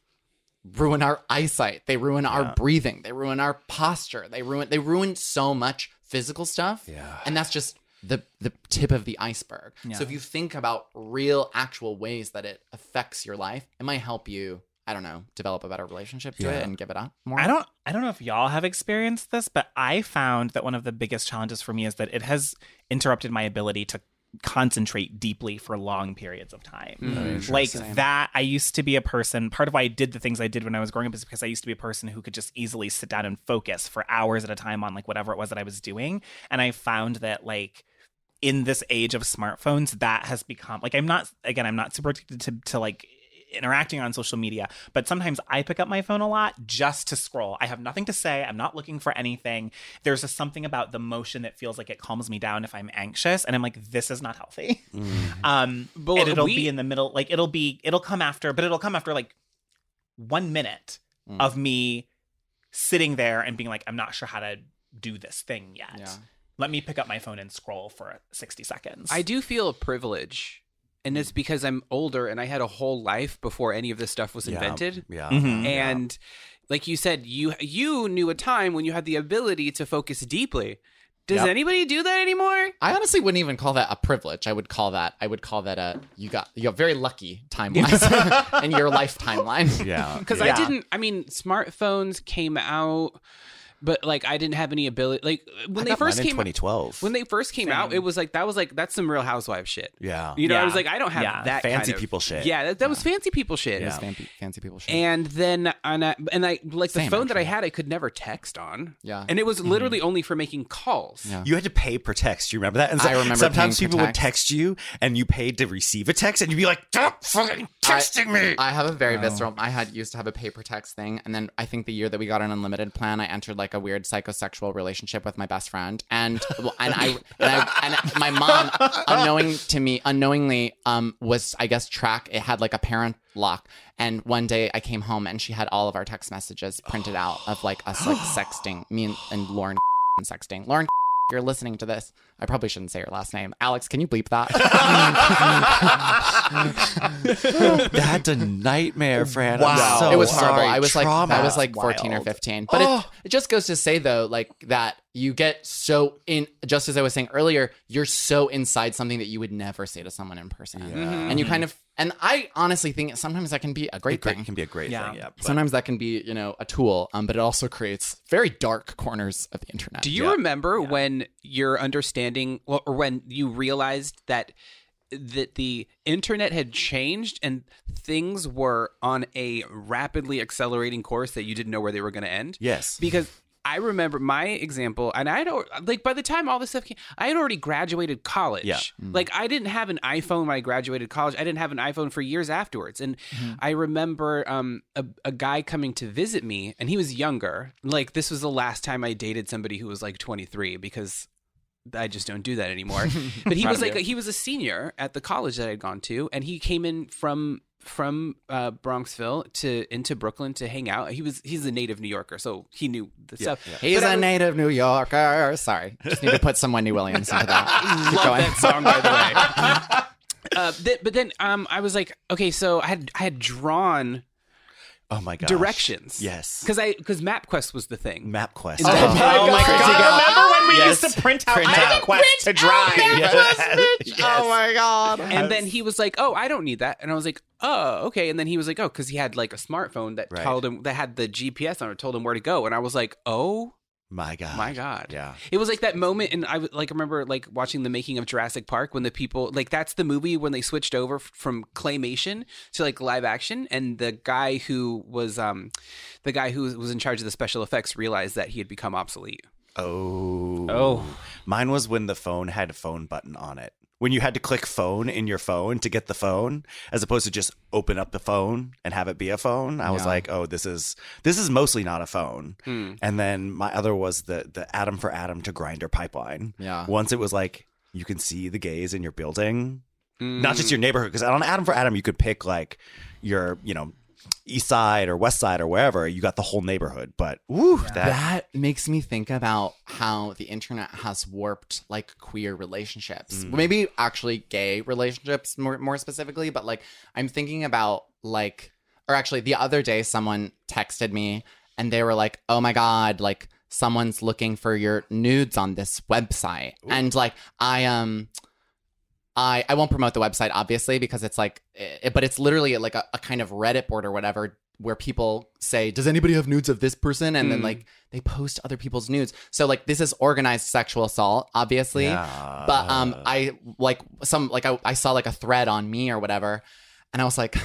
ruin our eyesight, they ruin yeah. our breathing, they ruin our posture, they ruin they ruin so much physical stuff, yeah. and that's just the the tip of the iceberg. Yeah. So if you think about real actual ways that it affects your life, it might help you, I don't know, develop a better relationship to yeah. it and give it up more. I don't I don't know if y'all have experienced this, but I found that one of the biggest challenges for me is that it has interrupted my ability to concentrate deeply for long periods of time. Mm-hmm. Like that, I used to be a person, part of why I did the things I did when I was growing up is because I used to be a person who could just easily sit down and focus for hours at a time on like whatever it was that I was doing. And I found that like in this age of smartphones, that has become like, I'm not, again, I'm not super addicted to, to like interacting on social media, but sometimes I pick up my phone a lot just to scroll. I have nothing to say. I'm not looking for anything. There's just something about the motion that feels like it calms me down if I'm anxious, and I'm like, this is not healthy. Mm. Um, but and it'll we... be in the middle, like it'll be, it'll come after, but it'll come after like one minute mm. of me sitting there and being like, I'm not sure how to do this thing yet. Yeah. Let me pick up my phone and scroll for sixty seconds. I do feel a privilege. And it's because I'm older and I had a whole life before any of this stuff was invented. Yeah. yeah. Mm-hmm. And yeah. like you said, you you knew a time when you had the ability to focus deeply. Does yep. anybody do that anymore? I honestly wouldn't even call that a privilege. I would call that I would call that a you got you got very lucky timeline in your life timeline. Yeah. Because yeah. I didn't I mean, smartphones came out, but like I didn't have any ability. Like when I they first came, twenty twelve. When they first came Same. out, it was like that was like that's some Real Housewives shit. Yeah, you know, yeah. I was like, I don't have yeah. that fancy kind of, people shit. Yeah, that, that yeah. was fancy people shit. Yeah. It was fancy, fancy people shit. And then on a, and I like the Same, phone actually. that I had, I could never text on. Yeah, and it was literally mm-hmm. only for making calls. Yeah. You had to pay per text. You remember that? And so, I remember. Sometimes people would text you, and you paid to receive a text, and you'd be like, stop fucking texting I, me. I have a very oh. visceral. I had used to have a pay per text thing, and then I think the year that we got an unlimited plan, I entered like. a weird psychosexual relationship with my best friend, and and I and, I, and my mom, unknowing to me, unknowingly, um, was I guess track. It had like a parent lock, and one day I came home and she had all of our text messages printed out of like us like sexting, me and, and Lauren sexting. Lauren, you're listening to this. I probably shouldn't say your last name. Alex, can you bleep that? That's a nightmare, Fran. Wow. I'm so it was horrible. I was like, I was like fourteen Wild. or fifteen. But oh. it, it just goes to say, though, like that you get so in, just as I was saying earlier, you're so inside something that you would never say to someone in person. Yeah. Mm-hmm. And you kind of, and I honestly think sometimes that can be a great it thing. It can be a great yeah. thing, yeah. But sometimes that can be, you know, a tool, um, but it also creates very dark corners of the internet. Do you yeah. remember yeah. when your understanding, well, or when you realized that that the internet had changed and things were on a rapidly accelerating course that you didn't know where they were going to end? Yes. Because I remember my example, and I don't, like, by the time all this stuff came, I had already graduated college. Yeah. Mm-hmm. Like, I didn't have an iPhone when I graduated college. I didn't have an iPhone for years afterwards. And mm-hmm. I remember um, a, a guy coming to visit me, and he was younger. Like, this was the last time I dated somebody who was, like, twenty-three, because I just don't do that anymore. But he was like, he was a senior at the college that I'd gone to, and he came in from from uh, Bronxville to into Brooklyn to hang out. He was he's a native New Yorker, so he knew the yeah, stuff. Yeah. He's but a was, native New Yorker. Sorry, just need to put some Wendy Williams into that. Love that song, by the way. uh, th- but then um, I was like, okay, so I had I had drawn. Oh my gosh. Directions. Yes. Because I because MapQuest was the thing. MapQuest. Oh, oh my God. Remember when we yes. used to print out MapQuest to drive? Yes. Yes. Oh my God. Yes. And then he was like, oh, I don't need that. And I was like, oh, okay. And then he was like, oh, because he had like a smartphone that right. told him, that had the G P S on it, told him where to go. And I was like, oh. My God. My God. Yeah. It was like that moment, and I like remember like watching the making of Jurassic Park when the people, like that's the movie when they switched over f- from claymation to like live action, and the guy who was um the guy who was in charge of the special effects realized that he had become obsolete. Oh. Oh. Mine was when the phone had a phone button on it. When you had to click phone in your phone to get the phone, as opposed to just open up the phone and have it be a phone. I yeah. was like, oh, this is this is mostly not a phone. Mm. And then my other was the the Adam for Adam to Grindr pipeline. Yeah. Once it was like, you can see the gays in your building, mm. not just your neighborhood. Because on Adam for Adam, you could pick like your, you know, East Side or West Side or wherever. You got the whole neighborhood. But ooh, yeah. that that makes me think about how the internet has warped like queer relationships, mm. maybe actually gay relationships more more specifically. But like I'm thinking about like, or actually the other day someone texted me and they were like, "Oh my God, like someone's looking for your nudes on this website," ooh. And like I um. I, I won't promote the website, obviously, because it's like, it, but it's literally like a, a kind of Reddit board or whatever where people say, does anybody have nudes of this person? And mm. then like they post other people's nudes. So like this is organized sexual assault, obviously. Yeah. But um, I like some like I, I saw like a thread on me or whatever. And I was like,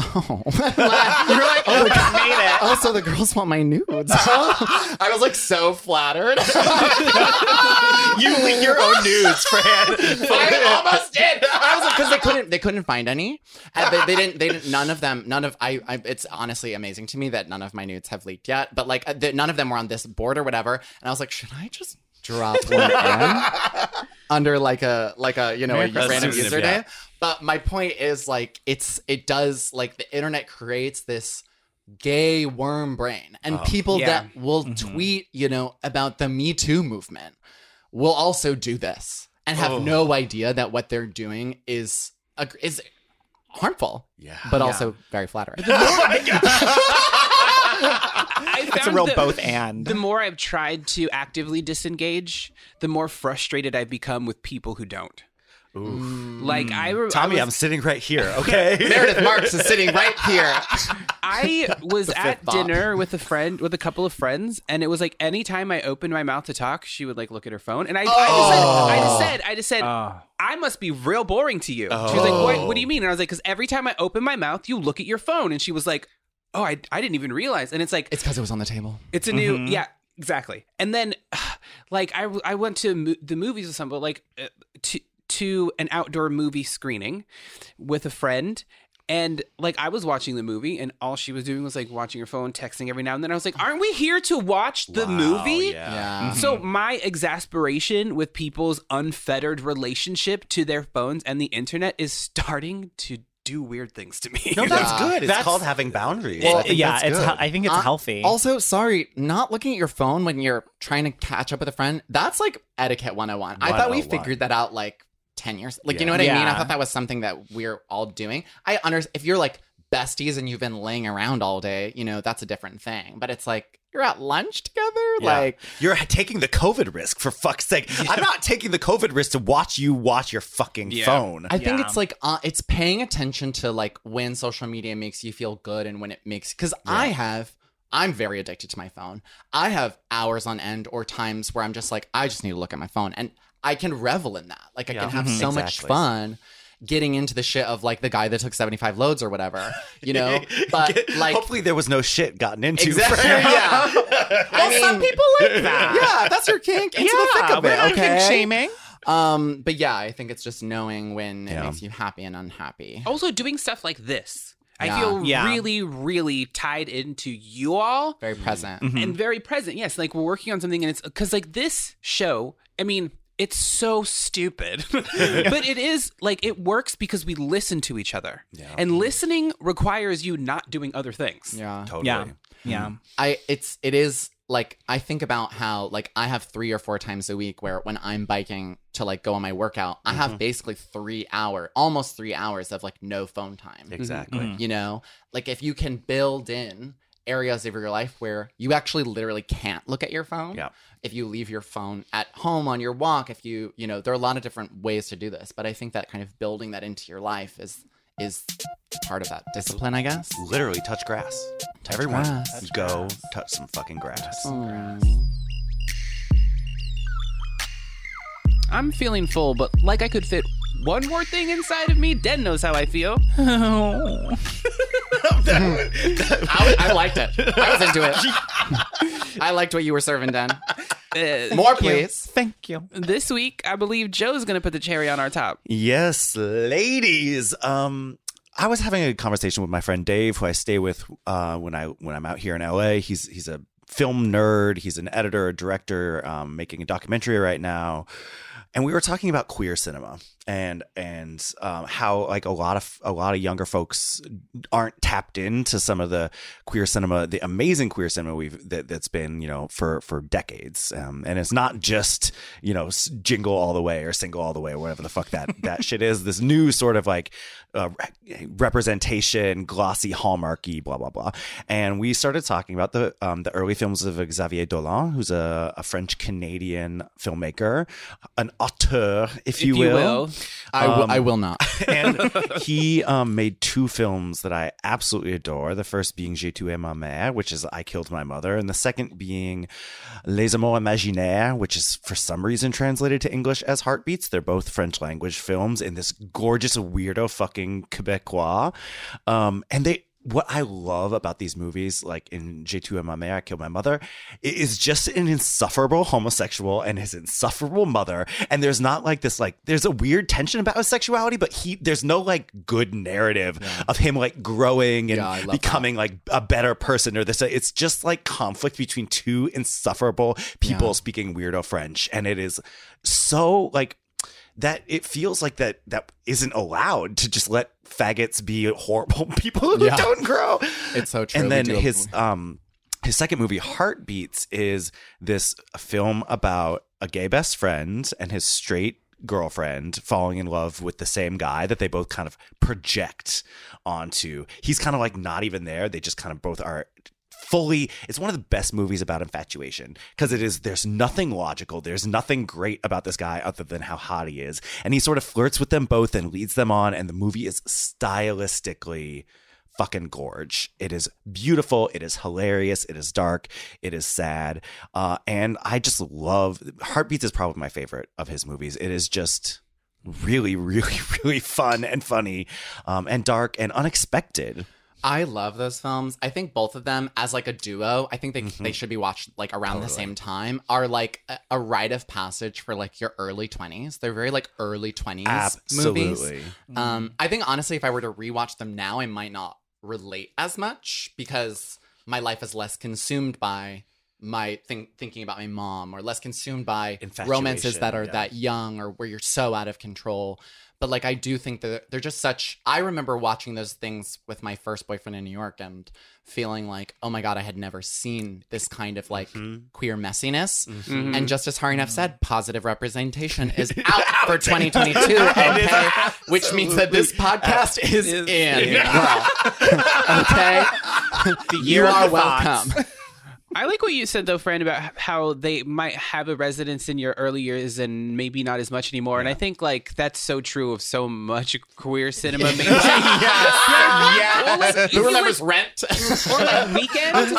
oh, you're like, oh, the girl made it. Oh, so the girls want my nudes. I was like so flattered. You leak your own nudes, Fran. I almost did. I was like, because they couldn't, they couldn't find any. And they, they didn't. They didn't. None of them. None of I, I. It's honestly amazing to me that none of my nudes have leaked yet. But like, the, none of them were on this board or whatever. And I was like, should I just drop one in under like a like a you know America a random username? Yeah. But my point is, like, it's it does, like, the internet creates this gay worm brain. And oh, people yeah. that will mm-hmm. tweet, you know, about the Me Too movement will also do this and have oh. no idea that what they're doing is a, is harmful, yeah, but yeah. also very flattering. Oh, my God. It's a real the, both and. The more I've tried to actively disengage, the more frustrated I've become with people who don't. Oof. Like I, re- Tommy, I was- I'm sitting right here. Okay, Meredith Marks is sitting right here. I was at dinner bomb. with a friend, with a couple of friends, and it was like anytime I opened my mouth to talk, she would like look at her phone, and I, oh. I, just, said, I just said, I just said, oh. I must be real boring to you. Oh. She was like, what, what do you mean? And I was like, because every time I open my mouth, you look at your phone, and she was like, oh, I, I didn't even realize. And it's like, it's because it was on the table. It's a new, mm-hmm. yeah. Exactly. And then, like, I, I went to mo- the movies with somebody, like, uh, to to an outdoor movie screening with a friend. And, like, I was watching the movie, and all she was doing was, like, watching her phone, texting every now and then. I was like, aren't we here to watch the wow, movie? Yeah. Yeah. Mm-hmm. So my exasperation with people's unfettered relationship to their phones and the internet is starting to do weird things to me. No, that's yeah. good. It's that's, called having boundaries. Well, I think yeah, it's. I think it's uh, healthy. Also, sorry, not looking at your phone when you're trying to catch up with a friend, that's like etiquette one oh one. I thought we figured that out like ten years. Like, yeah. you know what yeah. I mean? I thought that was something that we're all doing. I understand if you're like besties and you've been laying around all day, you know, that's a different thing. But it's like, you're at lunch together? Yeah. Like, you're taking the COVID risk, for fuck's sake. Yeah. I'm not taking the COVID risk to watch you watch your fucking yeah. phone. I think yeah. it's like, uh, it's paying attention to like when social media makes you feel good and when it makes, because yeah. I have, I'm very addicted to my phone. I have hours on end or times where I'm just like, I just need to look at my phone, and I can revel in that. Like, I yeah. can have mm-hmm. so exactly. much fun getting into the shit of like the guy that took seventy-five loads or whatever, you know? But like, hopefully there was no shit gotten into. Exactly. Yeah. Well, I mean, some people like that. Yeah, that's your kink. It's yeah, the thick of it. Okay. Kink shaming. Um, but yeah, I think it's just knowing when yeah. it makes you happy and unhappy. Also, doing stuff like this. Yeah. I feel yeah. really, really tied into you all. Very present. Mm-hmm. And very present. Yes. Like, we're working on something, and it's because like this show, I mean, it's so stupid, but it is like, it works because we listen to each other yeah. and listening requires you not doing other things. Yeah. Totally. Yeah. yeah. I, it's, it is like, I think about how like I have three or four times a week where when I'm biking to like go on my workout, I mm-hmm. have basically three hour, almost three hours of like no phone time. Exactly. Mm-hmm. You know, like if you can build in areas of your life where you actually literally can't look at your phone. Yeah. If you leave your phone at home on your walk, if you, you know, there are a lot of different ways to do this, but I think that kind of building that into your life is is part of that discipline, I guess. Literally touch grass. Touch Everyone grass. Touch go grass. Touch some fucking grass. Touch some grass. I'm feeling full, but like I could fit one more thing inside of me. Den knows how I feel. Oh. I, I liked it. I was into it. I liked what you were serving, Den. Uh, More, please. You. Thank you. This week, I believe Joe's going to put the cherry on our top. Yes, ladies. Um, I was having a conversation with my friend Dave, who I stay with uh, when I when I'm out here in L A. He's he's a film nerd. He's an editor, a director, um, making a documentary right now. And we were talking about queer cinema and and um, how like a lot of a lot of younger folks aren't tapped into some of the queer cinema, the amazing queer cinema we've that, that's been, you know, for for decades. Um, and it's not just, you know, Jingle All the Way or Single All the Way or whatever the fuck that that shit is. This new sort of like uh, representation, glossy hallmarky, blah blah blah. And we started talking about the um, the early films of Xavier Dolan, who's a, a French Canadian filmmaker, an auteur, if you, if you will. will. I, w- um, I will not. And he um, made two films that I absolutely adore. The first being J'ai tué ma mère, which is I Killed My Mother. And the second being Les Amours Imaginaires, which is for some reason translated to English as Heartbeats. They're both French language films in this gorgeous weirdo fucking Quebecois. Um, and they... What I love about these movies, like in J'ai tué ma mère, I Killed My Mother, is just an insufferable homosexual and his insufferable mother. And there's not like this, like, there's a weird tension about his sexuality, but he, there's no like good narrative yeah. of him like growing and yeah, becoming that. Like a better person or this. It's just like conflict between two insufferable people yeah. speaking weirdo French. And it is so like, that it feels like that that isn't allowed to just let faggots be horrible people who yeah. don't grow. It's so true. And then his um his second movie, Heartbeats, is this film about a gay best friend and his straight girlfriend falling in love with the same guy that they both kind of project onto. He's kind of like not even there. They just kind of both are fully, it's one of the best movies about infatuation because it is, there's nothing logical, there's nothing great about this guy other than how hot he is, and he sort of flirts with them both and leads them on, and the movie is stylistically fucking gorge. It is beautiful, it is hilarious, it is dark, it is sad, uh and I just love, Heartbeats is probably my favorite of his movies. It is just really really really fun and funny, um and dark and unexpected. I love those films. I think both of them as like a duo, I think they mm-hmm. they should be watched like around totally. The same time, are like a, a rite of passage for like your early twenties. They're very like early twenties Absolutely. Movies. Mm-hmm. Um, I think honestly, if I were to rewatch them now, I might not relate as much because my life is less consumed by my thing, thinking about my mom, or less consumed by romances that are yeah. that young or where you're so out of control. But like, I do think that they're just such, I remember watching those things with my first boyfriend in New York and feeling like, oh my God, I had never seen this kind of like mm-hmm. queer messiness. Mm-hmm. And just as Harinav mm-hmm. said, positive representation is out, out for twenty twenty-two, okay? Which means that this podcast is, is in. in. Well, okay? You are welcome. I like what you said, though, friend, about how they might have a resonance in your early years and maybe not as much anymore. Yeah. And I think, like, that's so true of so much queer cinema. Yes. Yes. Like, do you remember like, Rent? Or, like, Weekend?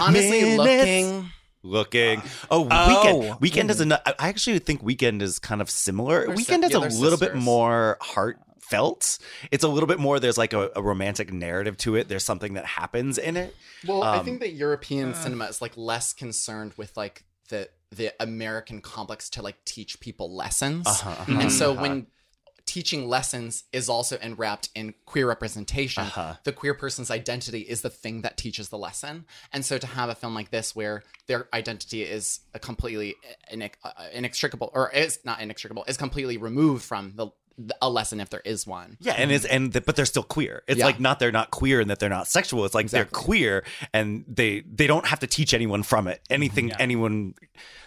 Honestly, looking... Looking. Oh, oh, Weekend. Weekend mm. is another. I actually think Weekend is kind of similar. They're Weekend is yeah, a little sisters. bit more heartfelt. It's a little bit more, there's like a, a romantic narrative to it. There's something that happens in it. Well, um, I think that European uh, cinema is like less concerned with like the, the American complex to like teach people lessons. Uh-huh, uh-huh, and uh-huh. so when teaching lessons is also enwrapped in queer representation, uh-huh. the queer person's identity is the thing that teaches the lesson. And so to have a film like this where their identity is a completely inex- inextricable, or is not inextricable, is completely removed from the a lesson if there is one. Yeah, and it's and the, but they're still queer. It's yeah. like not they're not queer and that they're not sexual. It's like exactly. they're queer and they they don't have to teach anyone from it. Anything yeah. anyone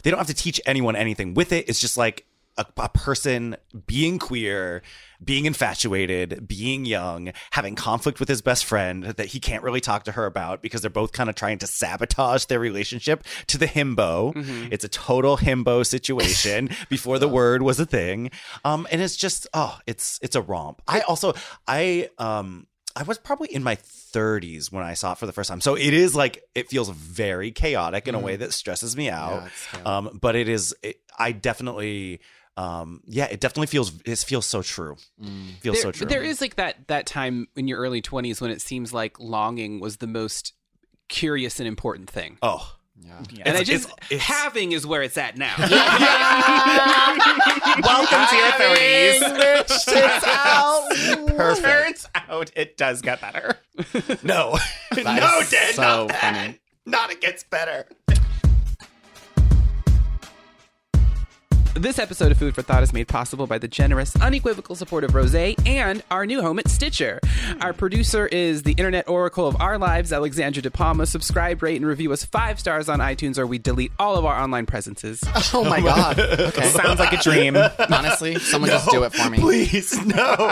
they don't have to teach anyone anything with it. It's just like A, a person being queer, being infatuated, being young, having conflict with his best friend that he can't really talk to her about because they're both kind of trying to sabotage their relationship to the himbo. Mm-hmm. It's a total himbo situation before the word was a thing. Um, and it's just, oh, it's it's a romp. I also, I um, I was probably in my thirties when I saw it for the first time. So it is like, it feels very chaotic in mm. a way that stresses me out. Yeah, um, but it is, it, I definitely... Um. Yeah, it definitely feels it feels so true. Mm. Feels there, so true. There is like that that time in your early twenties when it seems like longing was the most curious and important thing. Oh, yeah. yeah. And it's, I just it's, it's, having is where it's at now. Welcome to your thirties. It's out. Perfect. Turns out it does get better. No, no, did so not bad. Funny. Not it gets better. This episode of Food for Thought is made possible by the generous, unequivocal support of Rosé and our new home at Stitcher. Our producer is the internet oracle of our lives, Alexandra De Palma. Subscribe, rate, and review us five stars on iTunes or we delete all of our online presences. Oh my God. Okay. Sounds like a dream. Honestly, someone no, just do it for me. Please, no.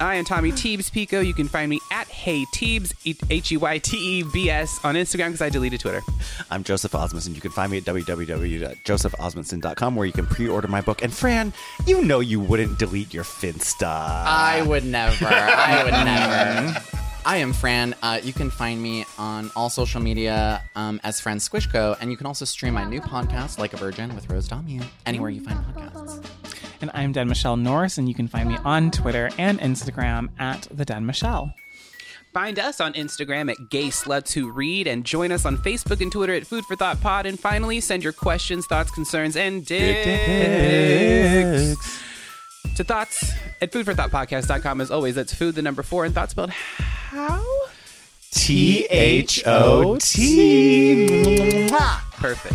I am Tommy Teebs Pico. You can find me at Hey Teebs, H E Y T E B S on Instagram because I deleted Twitter. I'm Joseph Osmondson. You can find me at w w w dot joseph osmondson dot com where you can pre order my book. And Fran, you know you wouldn't delete your Finsta. I would never. I would never. I am Fran. Uh, you can find me on all social media um, as Fran Squishko. And you can also stream my new podcast, Like a Virgin, with Rose Domu, anywhere you find podcasts. And I'm Den Michelle Norris, and you can find me on Twitter and Instagram at The Den Michelle. Find us on Instagram at Gay Sluts Who Read and join us on Facebook and Twitter at Food for Thought Pod. And finally, send your questions, thoughts, concerns, and dicks to thoughts at food for thought podcast dot com. As always, that's food, the number four, and thoughts spelled how? T H O T. Perfect.